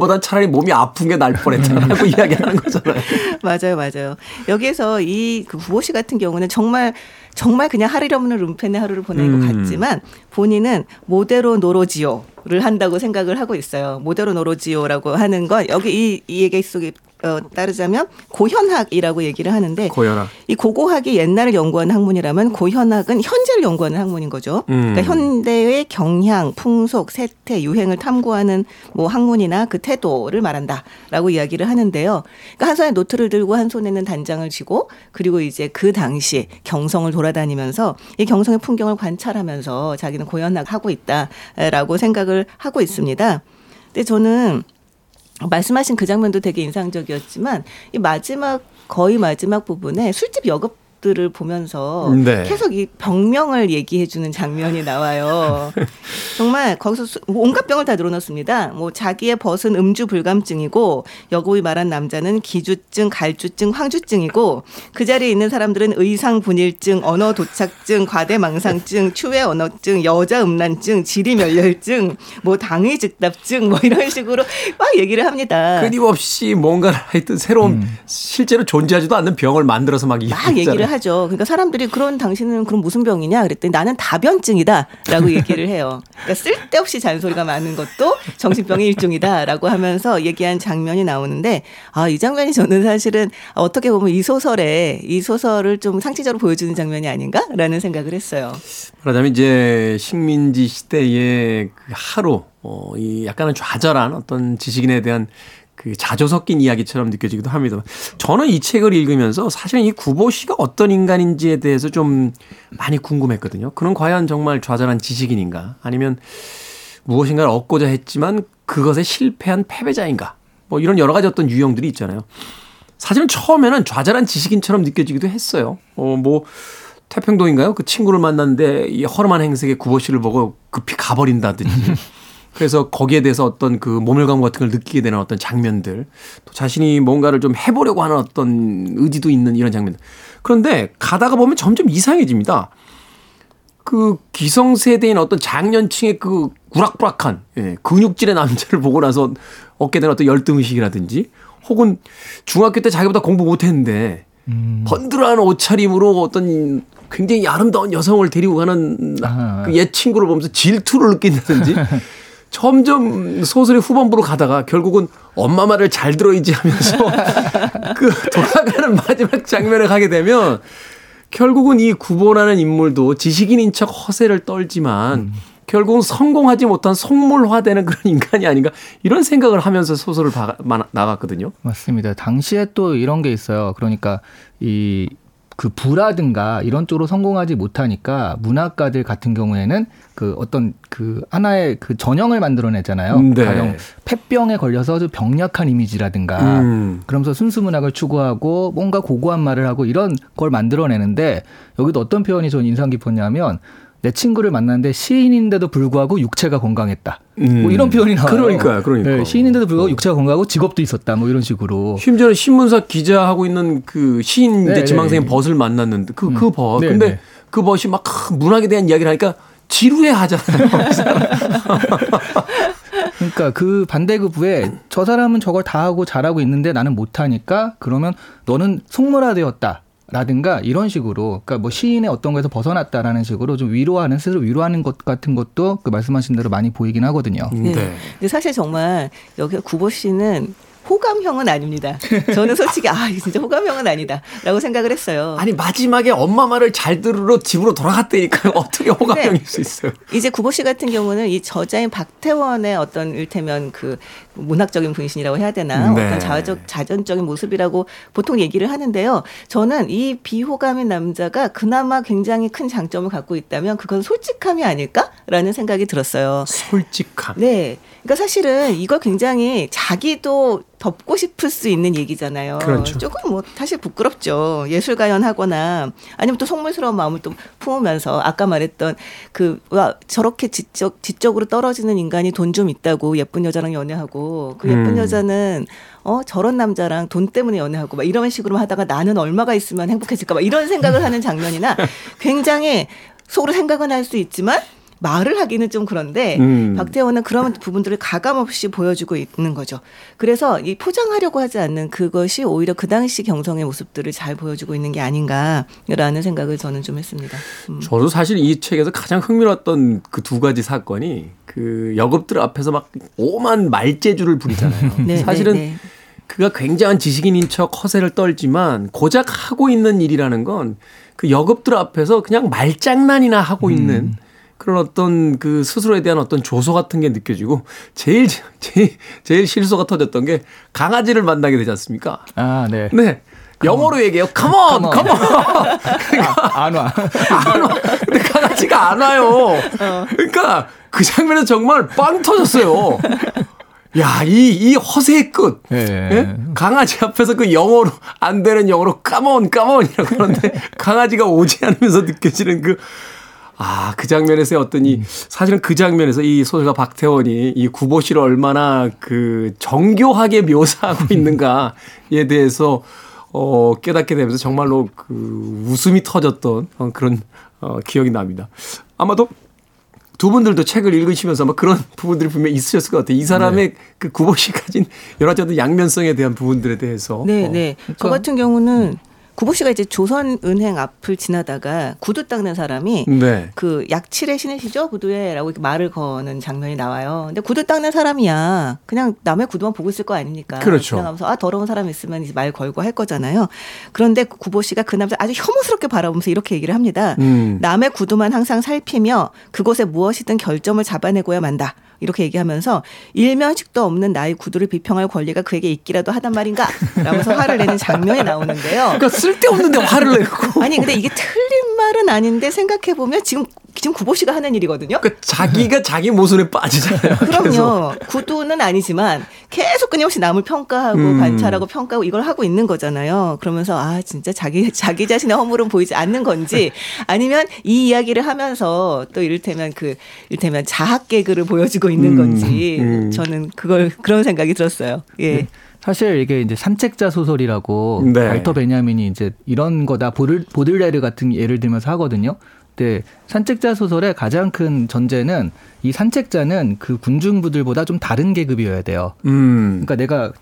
부끄러움보단 차라리 몸이 아픈 게 날 뻔했다라고 이야기하는 거잖아요. 맞아요. 맞아요. 여기에서 이 구호 씨 같은 경우는 정말 그냥 하루없는 룸펜의 하루를 보낸 것 같지만 본인은 모데로 노로지오를 한다고 생각을 하고 있어요. 모데로 노로지오라고 하는 건 여기 이 얘기 속에 따르자면 고현학이라고 얘기를 하는데 고현학. 이 고고학이 옛날을 연구하는 학문이라면 고현학은 현재를 연구하는 학문인 거죠. 그러니까 현대의 경향, 풍속, 세태, 유행을 탐구하는 뭐 학문이나 그 태도를 말한다라고 이야기를 하는데요. 그러니까 한 손에 노트를 들고 한 손에는 단장을 쥐고 그리고 이제 그 당시 경성을 돌아다니면서 이 경성의 풍경을 관찰하면서 자기는 고현학하고 있다라고 생각을 하고 있습니다. 근데 저는 말씀하신 그 장면도 되게 인상적이었지만 이 마지막 거의 마지막 부분에 술집 여급들을 보면서 네. 계속 이 병명을 얘기해 주는 장면이 나와요. 정말 거기서 온갖 병을 다 늘어놓습니다. 뭐 자기의 벗은 음주 불감증이고 여고이 말한 남자는 기주증, 갈주증, 황주증이고 그 자리에 있는 사람들은 의상 분일증, 언어 도착증, 과대망상증, 추외 언어증, 여자 음란증, 지리멸렬증, 뭐 당의 즉답증 뭐 이런 식으로 막 얘기를 합니다. 끊임없이 뭔가 하여튼 새로운 실제로 존재하지도 않는 병을 만들어서 막 얘기를 하죠. 그러니까 사람들이 그런 당신은 그럼 무슨 병이냐 그랬더니 나는 다변증이다라고 얘기를 해요. 그러니까 쓸데없이 잔소리가 많은 것도 정신병의 일종이다라고 하면서 얘기한 장면이 나오는데 아, 이 장면이 저는 사실은 어떻게 보면 이 소설을 좀 상징적으로 보여주는 장면이 아닌가라는 생각을 했어요. 말하자면 이제 식민지 시대의 그 하루 이 약간은 좌절한 어떤 지식인에 대한 그 자조 섞인 이야기처럼 느껴지기도 합니다. 저는 이 책을 읽으면서 사실 이 구보 씨가 어떤 인간인지에 대해서 좀 많이 궁금했거든요. 그는 과연 정말 좌절한 지식인인가? 아니면 무엇인가를 얻고자 했지만 그것에 실패한 패배자인가? 뭐 이런 여러 가지 어떤 유형들이 있잖아요. 사실은 처음에는 좌절한 지식인처럼 느껴지기도 했어요. 뭐 태평동인가요? 그 친구를 만났는데 이 허름한 행색의 구보 씨를 보고 급히 가버린다든지. 그래서 거기에 대해서 어떤 그 모멸감 같은 걸 느끼게 되는 어떤 장면들, 또 자신이 뭔가를 좀 해보려고 하는 어떤 의지도 있는 이런 장면들. 그런데 가다가 보면 점점 이상해집니다. 그 기성세대인 어떤 장년층의 그 우락부락한 예, 근육질의 남자를 보고 나서 얻게 되는 어떤 열등의식이라든지, 혹은 중학교 때 자기보다 공부 못했는데 번드러한 옷차림으로 어떤 굉장히 아름다운 여성을 데리고 가는 그 옛 친구를 보면서 질투를 느낀다든지. 점점 소설의 후반부로 가다가 결국은 엄마 말을 잘 들어야지 하면서 그 돌아가는 마지막 장면에 가게 되면 결국은 이 구보라는 인물도 지식인인 척 허세를 떨지만 결국은 성공하지 못한 속물화되는 그런 인간이 아닌가 이런 생각을 하면서 소설을 나갔거든요. 맞습니다. 당시에 또 이런 게 있어요. 그러니까 그 부라든가 이런 쪽으로 성공하지 못하니까 문학가들 같은 경우에는 그 어떤 그 하나의 그 전형을 만들어내잖아요. 네. 가령 폐병에 걸려서 병약한 이미지라든가 그러면서 순수 문학을 추구하고 뭔가 고고한 말을 하고 이런 걸 만들어내는데 여기도 어떤 표현이 전 인상 깊었냐면 내 친구를 만났는데 시인인데도 불구하고 육체가 건강했다. 뭐 이런 표현이 나와요. 그러니까. 네, 시인인데도 불구하고 육체가 건강하고 직업도 있었다. 뭐 이런 식으로. 심지어는 신문사 기자하고 있는 그 시인 네, 지망생의 네. 벗을 만났는데 그 벗. 네, 근데 네. 그 벗이 막 문학에 대한 이야기를 하니까 지루해하잖아요. 그러니까 그 반대급부에 저 사람은 저걸 다 하고 잘하고 있는데 나는 못하니까 그러면 너는 속물화되었다. 라든가 이런 식으로 그러니까 뭐 시인의 어떤 거에서 벗어났다라는 식으로 좀 위로하는 스스로 위로하는 것 같은 것도 그 말씀하신 대로 많이 보이긴 하거든요. 네. 근데 사실 정말 여기 구보 씨는 호감형은 아닙니다. 저는 솔직히 아 이거 진짜 호감형은 아니다라고 생각을 했어요. 아니 마지막에 엄마 말을 잘 들으러 집으로 돌아갔다니까요. 어떻게 호감형일 수 있어요. 이제 구보 씨 같은 경우는 이 저자인 박태원의 어떤 일테면 그 문학적인 분신이라고 해야 되나 네. 어떤 자전적인 모습이라고 보통 얘기를 하는데요. 저는 이 비호감인 남자가 그나마 굉장히 큰 장점을 갖고 있다면 그건 솔직함이 아닐까라는 생각이 들었어요. 솔직함. 네. 그러니까 사실은 이걸 굉장히 자기도 덮고 싶을 수 있는 얘기잖아요. 그렇죠. 조금 뭐 사실 부끄럽죠. 예술가연하거나 아니면 또 속물스러운 마음을 또 품으면서 아까 말했던 그 와 저렇게 지적으로 떨어지는 인간이 돈 좀 있다고 예쁜 여자랑 연애하고 그 예쁜 여자는 저런 남자랑 돈 때문에 연애하고 막 이런 식으로 하다가 나는 얼마가 있으면 행복해질까 막 이런 생각을 하는 장면이나 굉장히 속으로 생각은 할 수 있지만 말을 하기는 좀 그런데 박태원은 그런 부분들을 가감없이 보여주고 있는 거죠. 그래서 이 포장하려고 하지 않는 그것이 오히려 그 당시 경성의 모습들을 잘 보여주고 있는 게 아닌가라는 생각을 저는 좀 했습니다. 저도 사실 이 책에서 가장 흥미로웠던 그 두 가지 사건이 그 여급들 앞에서 막 오만 말재주를 부리잖아요. 네, 사실은 네. 그가 굉장한 지식인인 척 허세를 떨지만 고작 하고 있는 일이라는 건 그 여급들 앞에서 그냥 말장난이나 하고 있는 그런 어떤 그 스스로에 대한 어떤 조소 같은 게 느껴지고 제일 실소가 터졌던 게 강아지를 만나게 되지 않습니까? 아, 네. 네. 영어로 얘기해요. Come on, come on. 안 와. 안 와. 근데 강아지가 안 와요. 그러니까 그 장면에서 정말 빵 터졌어요. 야, 이 허세의 끝. 예. 예? 강아지 앞에서 그 영어로, 안 되는 영어로 Come on, come on 이라고 하는데 강아지가 오지 않으면서 느껴지는 그 장면에서의 사실은 그 장면에서 이 소설가 박태원이 이 구보시를 얼마나 그 정교하게 묘사하고 있는가에 대해서 깨닫게 되면서 정말로 그 웃음이 터졌던 그런 기억이 납니다. 아마도 두 분들도 책을 읽으시면서 아마 그런 부분들이 분명히 있으셨을 것 같아요. 이 사람의 네. 그 구보시 가진 여러 가지 양면성에 대한 부분들에 대해서. 네, 네. 저 같은 경우는 구보 씨가 이제 조선은행 앞을 지나다가 구두 닦는 사람이 네. 그 약칠에 신으시죠? 구두에? 라고 이렇게 말을 거는 장면이 나와요. 근데 구두 닦는 사람이야. 그냥 남의 구두만 보고 있을 거 아닙니까? 그렇죠. 지나가면서 더러운 사람 있으면 이제 말 걸고 할 거잖아요. 그런데 구보 씨가 그 남자 아주 혐오스럽게 바라보면서 이렇게 얘기를 합니다. 남의 구두만 항상 살피며 그곳에 무엇이든 결점을 잡아내고야 만다. 이렇게 얘기하면서 일면식도 없는 나의 구두를 비평할 권리가 그에게 있기라도 하단 말인가? 라면서 화를 내는 장면이 나오는데요. 그러니까 쓸데없는데 화를 내고. 아니 근데 이게 틀린 말은 아닌데 생각해보면 지금 구보 씨가 하는 일이거든요. 그러니까 자기가 자기 모순에 빠지잖아요. 그럼요. 구두는 아니지만 계속 끊임없이 남을 평가하고 관찰하고 평가하고 이걸 하고 있는 거잖아요. 그러면서 진짜 자기 자신의 허물은 보이지 않는 건지 아니면 이 이야기를 하면서 또 이를테면 자학 개그를 보여주고 있는 건지 저는 그런 생각이 들었어요. 예. 사실 이게 이제 산책자 소설이라고 네. 알터 베냐민이 이제 이런 거다 보들레르 같은 예를 들면서 하거든요. 네, 산책자 소설의 가장 큰 전제는 이 산책자는 그 군중부들보다 좀 다른 계급이어야 돼요. 그러니까 내가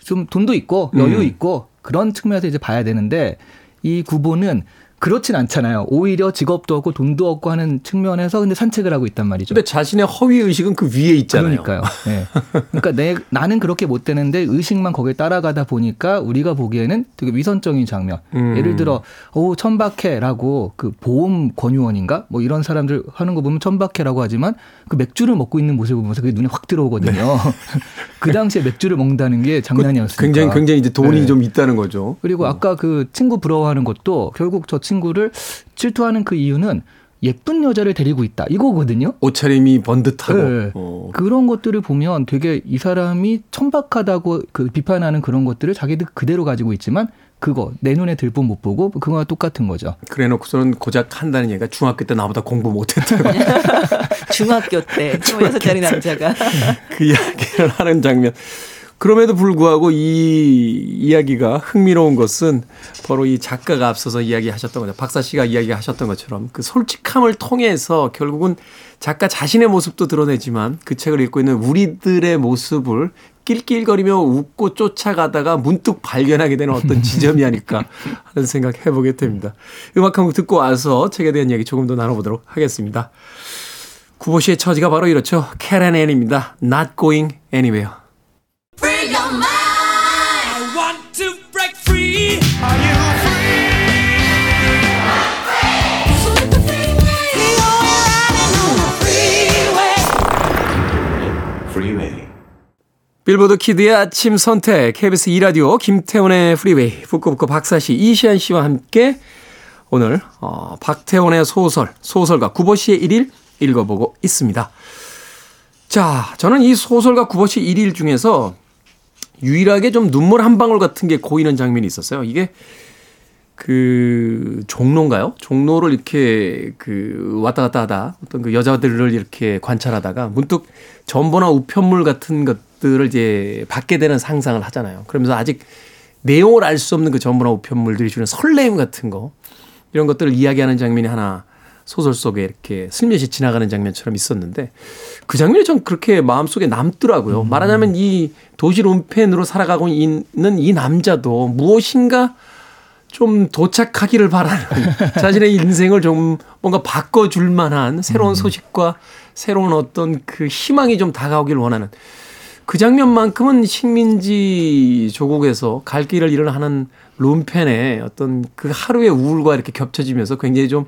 좀 돈도 있고 여유 있고 그런 측면에서 이제 봐야 되는데 이 구보는 그렇진 않잖아요. 오히려 직업도 없고 돈도 없고 하는 측면에서 근데 산책을 하고 있단 말이죠. 근데 자신의 허위 의식은 그 위에 있잖아요. 그러니까요. 네. 그러니까 나는 그렇게 못 되는데 의식만 거기에 따라가다 보니까 우리가 보기에는 되게 위선적인 장면. 예를 들어 천박해라고 그 보험 권유원인가 뭐 이런 사람들 하는 거 보면 천박해라고 하지만 그 맥주를 먹고 있는 모습을 보면서 그게 눈에 확 들어오거든요. 네. 그 당시에 맥주를 먹는다는 게 장난이 아니었으니까. 굉장히 이제 돈이 네. 좀 있다는 거죠. 그리고 아까 그 친구 부러워하는 것도 결국 저 친구를 질투하는 그 이유는 예쁜 여자를 데리고 있다 이거거든요. 옷차림이 번듯하고 네. 그런 것들을 보면 되게 이 사람이 천박하다고 그 비판하는 그런 것들을 자기도 그대로 가지고 있지만 그거 내 눈에 들 뿐 못 보고 그거와 똑같은 거죠. 그래놓고서는 고작 한다는 얘기가 중학교 때 나보다 공부 못했다고. 중학교 때 26살짜리 남자가 그 이야기를 하는 장면. 그럼에도 불구하고 이 이야기가 흥미로운 것은 바로 이 작가가 앞서서 이야기하셨던 거죠. 박사 씨가 이야기하셨던 것처럼 그 솔직함을 통해서 결국은 작가 자신의 모습도 드러내지만 그 책을 읽고 있는 우리들의 모습을 낄낄거리며 웃고 쫓아가다가 문득 발견하게 되는 어떤 지점이 아닐까 하는 생각 해보게 됩니다. 음악 한 곡 듣고 와서 책에 대한 이야기 조금 더 나눠보도록 하겠습니다. 구보 씨의 처지가 바로 이렇죠. 캐런 앤입니다. Not going anywhere. Freedom. 빌보드 키드의 아침 선택, KBS E라디오, 김태원의 프리웨이, 북끄북끄 박사 씨, 이시한 씨와 함께 오늘 박태원의 소설가 구보 씨의 일일 읽어보고 있습니다. 자, 저는 이 소설가 구보 씨 일일 중에서 유일하게 좀 눈물 한 방울 같은 게 고이는 장면이 있었어요. 이게 그 종로인가요? 종로를 이렇게 그 왔다 갔다 하다 어떤 그 여자들을 이렇게 관찰하다가 문득 전보나 우편물 같은 것들을 이제 받게 되는 상상을 하잖아요. 그러면서 아직 내용을 알 수 없는 그 전보나 우편물들이 주는 설레임 같은 거, 이런 것들을 이야기하는 장면이 하나 소설 속에 이렇게 슬며시 지나가는 장면처럼 있었는데, 그 장면이 전 그렇게 마음속에 남더라고요. 말하자면 이 도시를 은폐인으로 살아가고 있는 이 남자도 무엇인가 좀 도착하기를 바라는, 자신의 인생을 좀 뭔가 바꿔줄 만한 새로운 소식과 새로운 어떤 그 희망이 좀 다가오길 원하는, 그 장면만큼은 식민지 조국에서 갈 길을 잃어나는 롬펜의 어떤 그 하루의 우울과 이렇게 겹쳐지면서 굉장히 좀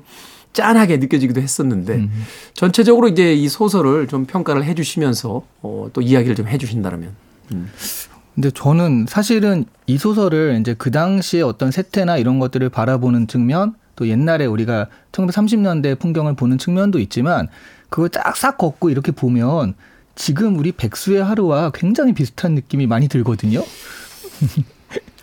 짠하게 느껴지기도 했었는데, 전체적으로 이제 이 소설을 좀 평가를 해 주시면서 또 이야기를 좀 해 주신다면. 근데 저는 사실은 이 소설을 이제 그 당시에 어떤 세태나 이런 것들을 바라보는 측면, 또 옛날에 우리가 1930년대 풍경을 보는 측면도 있지만, 그걸 쫙 싹 걷고 이렇게 보면 지금 우리 백수의 하루와 굉장히 비슷한 느낌이 많이 들거든요.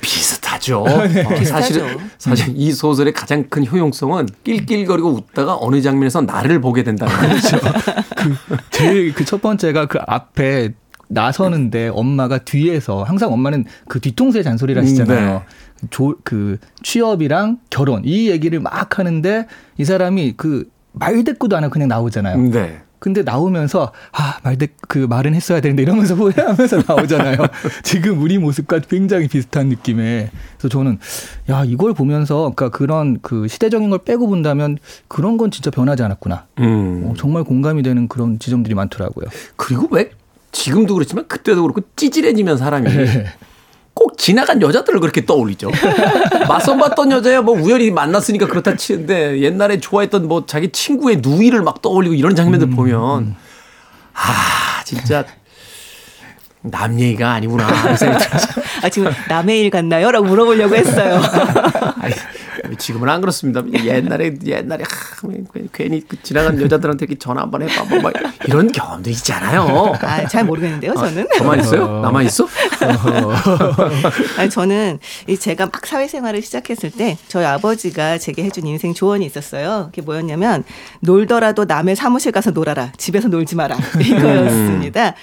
비슷하죠. 네. 사실 이 소설의 가장 큰 효용성은 낄낄거리고 웃다가 어느 장면에서 나를 보게 된다는 거죠. 제일 그 첫 번째가 그 앞에 나서는데 엄마가 뒤에서, 항상 엄마는 그 뒤통수의 잔소리를 하시잖아요. 네. 그 취업이랑 결혼 이 얘기를 막 하는데 이 사람이 그 말대꾸도 안 하고 그냥 나오잖아요. 네. 근데 나오면서 그 말은 했어야 되는데 이러면서 후회하면서 나오잖아요. 지금 우리 모습과 굉장히 비슷한 느낌에. 그래서 저는 이걸 보면서, 그러니까 그런 그 시대적인 걸 빼고 본다면 그런 건 진짜 변하지 않았구나. 정말 공감이 되는 그런 지점들이 많더라고요. 그리고 왜 지금도 그렇지만 그때도 그렇고 찌질해지면 사람이 꼭 지나간 여자들을 그렇게 떠올리죠. 맞선 봤던 여자야 뭐 우연히 만났으니까 그렇다 치는데, 옛날에 좋아했던 뭐 자기 친구의 누이를 막 떠올리고 이런 장면들 보면 진짜 남 얘기가 아니구나. 지금 남의 일 같나요? 라고 물어보려고 했어요. 지금은 안 그렇습니다. 옛날에 괜히 지나간 여자들한테 이렇게 전화 한번 해봐 뭐 이런 경험도 있잖아요. 잘 모르겠는데요, 저는. 저만 있어요? 나만 있어? 저는 제가 막 사회생활을 시작했을 때 저희 아버지가 제게 해준 인생 조언이 있었어요. 그게 뭐였냐면, 놀더라도 남의 사무실 가서 놀아라. 집에서 놀지 마라. 이거였습니다.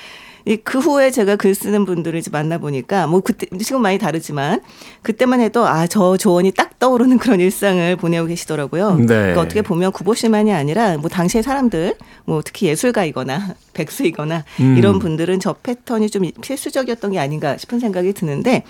그 후에 제가 글 쓰는 분들을 이제 만나보니까, 뭐, 그때, 지금 많이 다르지만, 그때만 해도, 저 조언이 딱 떠오르는 그런 일상을 보내고 계시더라고요. 네. 그러니까 어떻게 보면 구보 씨만이 아니라, 뭐, 당시의 사람들, 뭐, 특히 예술가이거나, 백수이거나, 이런 분들은 저 패턴이 좀 필수적이었던 게 아닌가 싶은 생각이 드는데,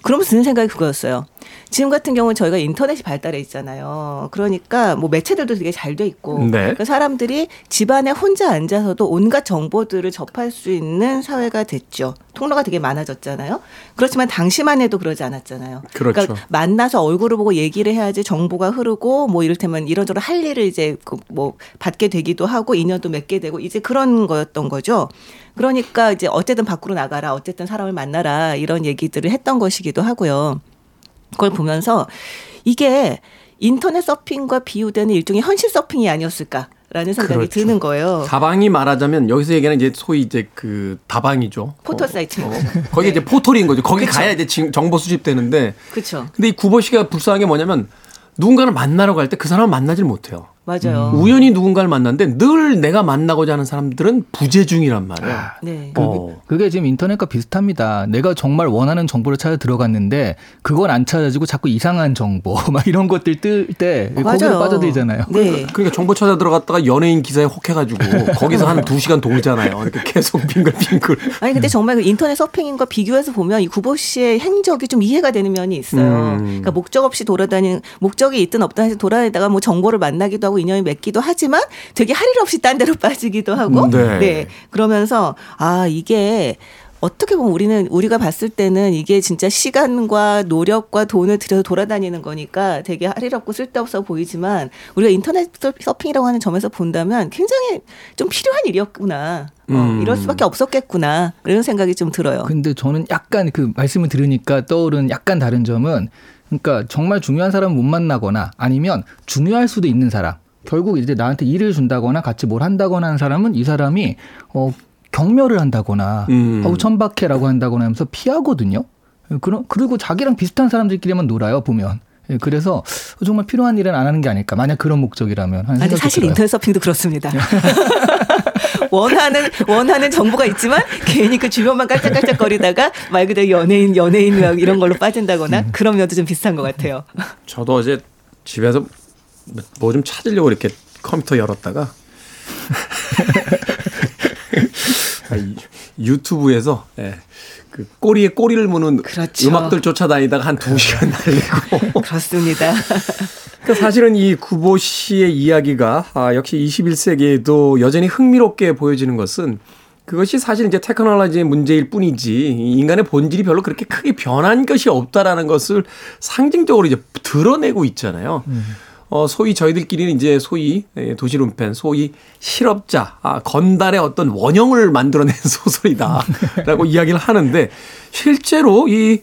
그러면서 드는 생각이 그거였어요. 지금 같은 경우는 저희가 인터넷이 발달해 있잖아요. 그러니까 뭐 매체들도 되게 잘 돼 있고, 네. 그러니까 사람들이 집안에 혼자 앉아서도 온갖 정보들을 접할 수 있는 사회가 됐죠. 통로가 되게 많아졌잖아요. 그렇지만 당시만 해도 그러지 않았잖아요. 그렇죠. 그러니까 만나서 얼굴을 보고 얘기를 해야지 정보가 흐르고, 뭐 이를테면 이런저런 할 일을 이제 뭐 받게 되기도 하고 인연도 맺게 되고, 이제 그런 거였던 거죠. 그러니까 이제 어쨌든 밖으로 나가라, 어쨌든 사람을 만나라, 이런 얘기들을 했던 것이기도 하고요. 그걸 보면서 이게 인터넷 서핑과 비유되는 일종의 현실 서핑이 아니었을까라는 생각이 드는 거예요. 다방이, 말하자면 여기서 얘기하는 이제 소위 이제 그 다방이죠. 포털 사이트. 거기 네. 이제 포털인 거죠. 거기 그쵸. 가야 이제 정보 수집되는데. 그렇죠. 근데 이 구보 씨가 불쌍한 게 뭐냐면, 누군가를 만나러 갈 때 그 사람을 만나질 못해요. 맞아요. 우연히 누군가를 만났는데 늘 내가 만나고자 하는 사람들은 부재중이란 말이에요. 네. 그게 지금 인터넷과 비슷합니다. 내가 정말 원하는 정보를 찾아 들어갔는데 그건 안 찾아지고 자꾸 이상한 정보 막 이런 것들 뜰 때 거기로 빠져들잖아요. 네. 그러니까 정보 찾아 들어갔다가 연예인 기사에 혹해가지고 거기서 한 2시간 돌잖아요. 그러니까 계속 빙글빙글. 아니 근데 정말 그 인터넷 서핑인과 비교해서 보면 이 구보 씨의 행적이 좀 이해가 되는 면이 있어요. 그러니까 목적 없이 돌아다니는, 목적이 있든 없든 해서 돌아다니다가 뭐 정보를 만나기도 하고 인연이 맺기도 하지만 되게 할 일 없이 딴 데로 빠지기도 하고, 네. 그러면서 이게 어떻게 보면 우리가 봤을 때는 이게 진짜 시간과 노력과 돈을 들여서 돌아다니는 거니까 되게 할일없고 쓸데없어 보이지만 우리가 인터넷 서핑이라고 하는 점에서 본다면 굉장히 좀 필요한 일이었구나. 이럴 수밖에 없었겠구나. 이런 생각이 좀 들어요. 근데 저는 약간 그 말씀을 들으니까 떠오른 약간 다른 점은 그러니까 정말 중요한 사람 못 만나거나 아니면 중요할 수도 있는 사람. 결국 이제 나한테 일을 준다거나 같이 뭘 한다거나 하는 사람은 이 사람이 경멸을 한다거나 아우 천박해라고 한다거나 하면서 피하거든요. 그리고 자기랑 비슷한 사람들끼리만 놀아요. 보면. 그래서 정말 필요한 일은 안 하는 게 아닐까. 만약 그런 목적이라면 하는 생각이 들어요. 사실 인터넷 서핑도 그렇습니다. 원하는 정보가 있지만 괜히 그 주변만 깔짝깔짝거리다가 말 그대로 연예인 막 이런 걸로 빠진다거나 그런 면도 좀 비슷한 것 같아요. 저도 어제 집에서 뭐 좀 찾으려고 이렇게 컴퓨터 열었다가 유튜브에서 그 꼬리에 꼬리를 무는 그렇죠. 음악들 쫓아다니다가 한 2시간 날리고 그렇습니다. 그러니까 사실은 이 구보 씨의 이야기가 역시 21세기에도 여전히 흥미롭게 보여지는 것은 그것이 사실 이제 테크놀로지의 문제일 뿐이지 인간의 본질이 별로 그렇게 크게 변한 것이 없다라는 것을 상징적으로 이제 드러내고 있잖아요. 소위 저희들끼리는 이제 소위 도시룸펜, 소위 실업자, 건달의 어떤 원형을 만들어낸 소설이다라고 이야기를 하는데 실제로 이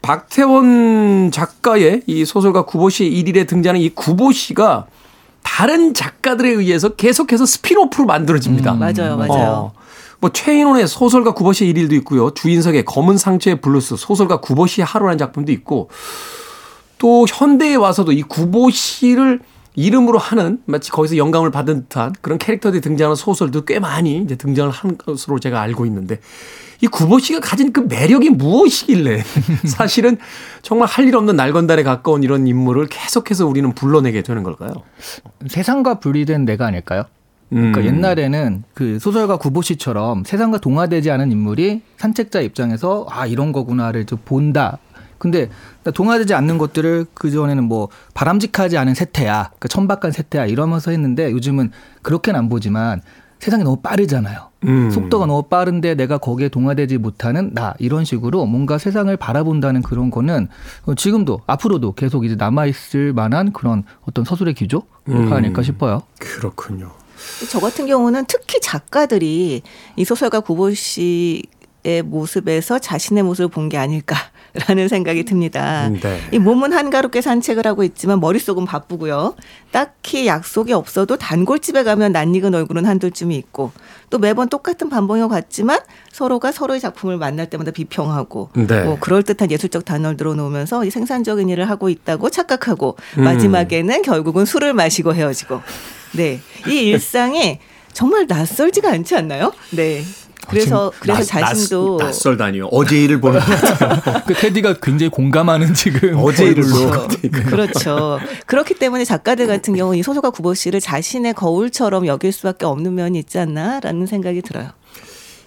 박태원 작가의 이 소설가 구보시 1일에 등장하는 이 구보시가 다른 작가들에 의해서 계속해서 스핀오프로 만들어집니다. 맞아요. 뭐 최인원의 소설가 구보시 1일도 있고요. 주인석의 검은 상처의 블루스, 소설가 구보시 하루라는 작품도 있고 또 현대에 와서도 이 구보시를 이름으로 하는 마치 거기서 영감을 받은 듯한 그런 캐릭터들이 등장하는 소설도 꽤 많이 이제 등장을 한 것으로 제가 알고 있는데 이 구보시가 가진 그 매력이 무엇이길래 사실은 정말 할 일 없는 날건달에 가까운 이런 인물을 계속해서 우리는 불러내게 되는 걸까요? 세상과 분리된 내가 아닐까요? 그러니까 옛날에는 그 소설가 구보시처럼 세상과 동화되지 않은 인물이 산책자 입장에서 아 이런 거구나를 좀 본다. 근데 동화되지 않는 것들을 그전에는 뭐 바람직하지 않은 세태야, 그러니까 천박한 세태야 이러면서 했는데 요즘은 그렇게는 안 보지만 세상이 너무 빠르잖아요. 속도가 너무 빠른데 내가 거기에 동화되지 못하는 나 이런 식으로 뭔가 세상을 바라본다는 그런 거는 지금도 앞으로도 계속 이제 남아있을 만한 그런 어떤 서술의 기조가 아닐까 싶어요. 그렇군요. 저 같은 경우는 특히 작가들이 이 소설가 구보시 의 모습에서 자신의 모습을 본 게 아닐까라는 생각이 듭니다. 네. 이 몸은 한가롭게 산책을 하고 있지만 머릿속은 바쁘고요. 딱히 약속이 없어도 단골집에 가면 낯익은 얼굴은 한둘쯤이 있고 또 매번 똑같은 반복인 것 같지만 서로가 서로의 작품을 만날 때마다 비평하고 네. 뭐 그럴듯한 예술적 단어를 들어놓으면서 이 생산적인 일을 하고 있다고 착각하고 마지막에는 결국은 술을 마시고 헤어지고 네. 이 일상이 정말 낯설지가 않지 않나요? 네. 그래서 자신도 낯설다니요. 어제 일을 보는 그 테디가 굉장히 공감하는 지금 어제 일을 그렇죠. 그렇기 때문에 작가들 같은 경우 이 소설가 구보시를 자신의 거울처럼 여길 수밖에 없는 면이 있지 않나라는 생각이 들어요.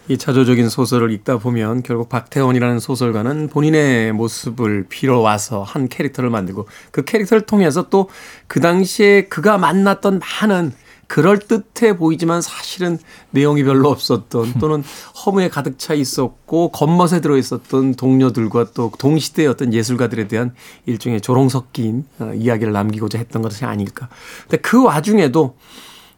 이 자조적인 소설을 읽다 보면 결국 박태원이라는 소설가는 본인의 모습을 빌어와서 한 캐릭터를 만들고 그 캐릭터를 통해서 또 그 당시에 그가 만났던 많은 그럴듯해 보이지만 사실은 내용이 별로 없었던 또는 허무에 가득 차 있었고 겉멋에 들어있었던 동료들과 또 동시대의 어떤 예술가들에 대한 일종의 조롱 섞인 이야기를 남기고자 했던 것이 아닐까. 근데 그 와중에도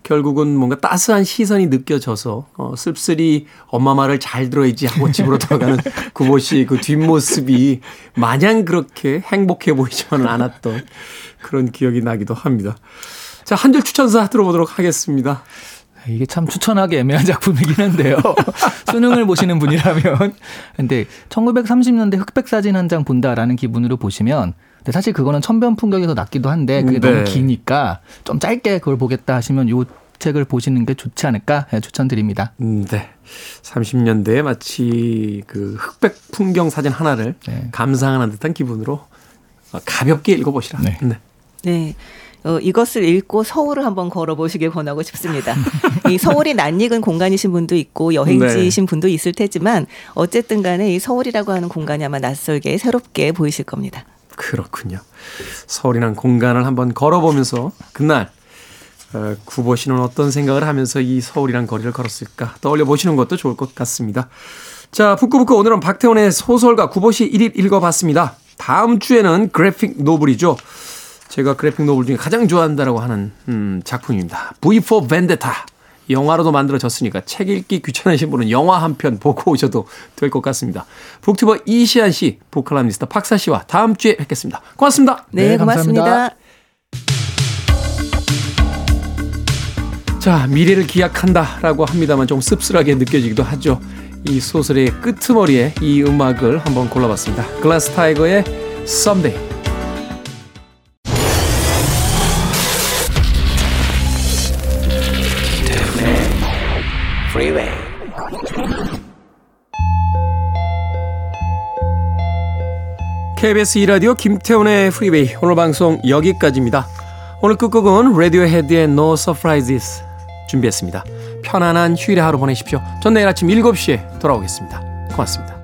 결국은 뭔가 따스한 시선이 느껴져서 씁쓸히 엄마 말을 잘 들어야지 하고 집으로 돌아가는 구보시 그 뒷모습이 마냥 그렇게 행복해 보이지는 않았던 그런 기억이 나기도 합니다. 자, 한 줄 추천사 들어보도록 하겠습니다. 이게 참 추천하기 애매한 작품이긴 한데요. 수능을 보시는 분이라면. 근데 1930년대 흑백 사진 한 장 본다라는 기분으로 보시면 근데 사실 그거는 천변풍경이 더 낫기도 한데 그게 네. 너무 기니까 좀 짧게 그걸 보겠다 하시면 요 책을 보시는 게 좋지 않을까 추천드립니다. 네. 30년대에 마치 그 흑백 풍경 사진 하나를 네. 감상하는 듯한 기분으로 가볍게 읽어보시라. 네. 네. 이것을 읽고 서울을 한번 걸어보시길 권하고 싶습니다. 이 서울이 낯익은 공간이신 분도 있고 여행지이신 분도 있을 테지만 어쨌든 간에 이 서울이라고 하는 공간이 아마 낯설게 새롭게 보이실 겁니다. 그렇군요. 서울이란 공간을 한번 걸어보면서 그날 구보시는 어떤 생각을 하면서 이 서울이란 거리를 걸었을까 떠올려 보시는 것도 좋을 것 같습니다. 자, 북끄북끄 오늘은 박태원의 소설가 구보시 1일 읽어봤습니다. 다음 주에는 그래픽 노블이죠. 제가 그래픽 노블 중에 가장 좋아한다라고 하는 작품입니다. V for Vendetta. 영화로도 만들어졌으니까 책 읽기 귀찮으신 분은 영화 한 편 보고 오셔도 될 것 같습니다. 북튜버 이시한 씨, 북칼럼니스트 박사 씨와 다음 주에 뵙겠습니다. 고맙습니다. 네, 고맙습니다. 감사합니다. 자, 미래를 기약한다라고 합니다만 좀 씁쓸하게 느껴지기도 하죠. 이 소설의 끄트머리에 이 음악을 한번 골라봤습니다. 글라스 타이거의 Sunday. KBS E라디오 김태훈의 프리웨이 오늘 방송 여기까지입니다. 오늘 끝곡은 레디오헤드의 No Surprises 준비했습니다. 편안한 휴일의 하루 보내십시오. 전 내일 아침 7시에 돌아오겠습니다. 고맙습니다.